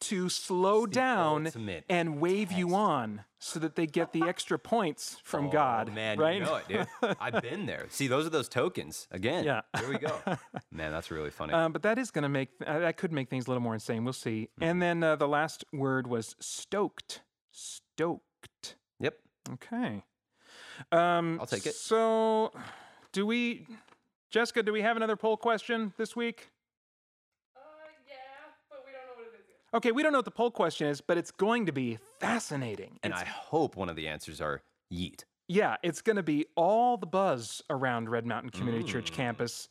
to slow down and wave you on so that they get the extra points from God. Oh, man, right? You know it, dude. I've been there. See, those are those tokens. Again, Here we go. Man, that's really funny. But that is going to that could make things a little more insane. We'll see. Mm-hmm. And then the last word was stoked. Stoked. Yep. Okay. I'll take it. So, Jessica, do we have another poll question this week? Yeah, but we don't know what it is yet. Okay, we don't know what the poll question is, but it's going to be fascinating. And I hope one of the answers are yeet. Yeah, it's going to be all the buzz around Red Mountain Community Church campus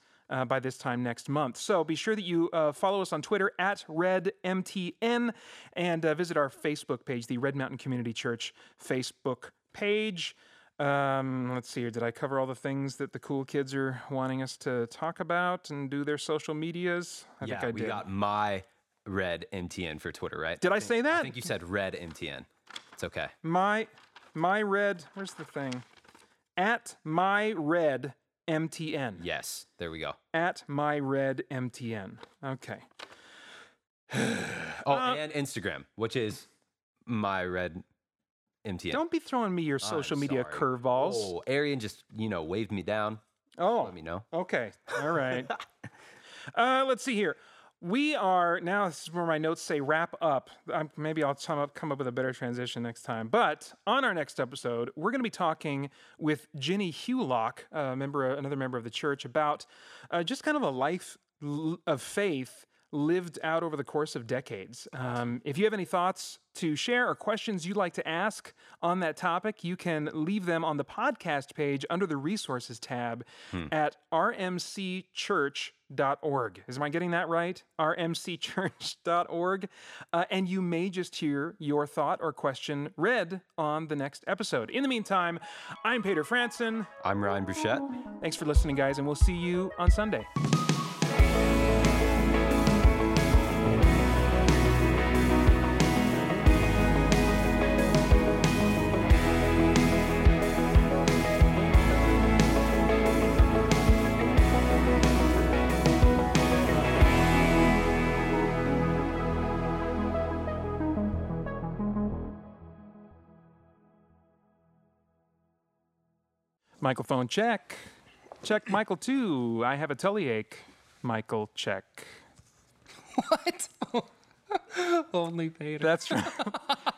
by this time next month. So be sure that you follow us on Twitter at RedMTN and visit our Facebook page, the Red Mountain Community Church Facebook page. Let's see here. Did I cover all the things that the cool kids are wanting us to talk about and do their social medias? I think I did. We got my Red MTN for Twitter, right? Did I say that? I think you said Red MTN. It's okay. My Red, where's the thing? At my Red MTN. Yes, there we go. At my Red MTN. Okay. And Instagram, which is my Red MTN. Don't be throwing me your social media curveballs. Oh, Arian just, waved me down. Oh. Let me know. Okay. All right. Let's see here. We are, now this is where my notes say wrap up. Maybe I'll come up with a better transition next time. But on our next episode, we're going to be talking with Jenny Hewlock, another member of the church, about just kind of a life of faith lived out over the course of decades. If you have any thoughts to share or questions you'd like to ask on that topic, you can leave them on the podcast page under the resources tab at rmcchurch.org. Am I getting that right? rmcchurch.org. And you may just hear your thought or question read on the next episode. In the meantime, I'm Peter Franson. I'm Ryan Bruchette. Thanks for listening, guys, and we'll see you on Sunday. Michael phone check. Check Michael 2. I have a telly ache. Michael check. What? Only Peter. That's right.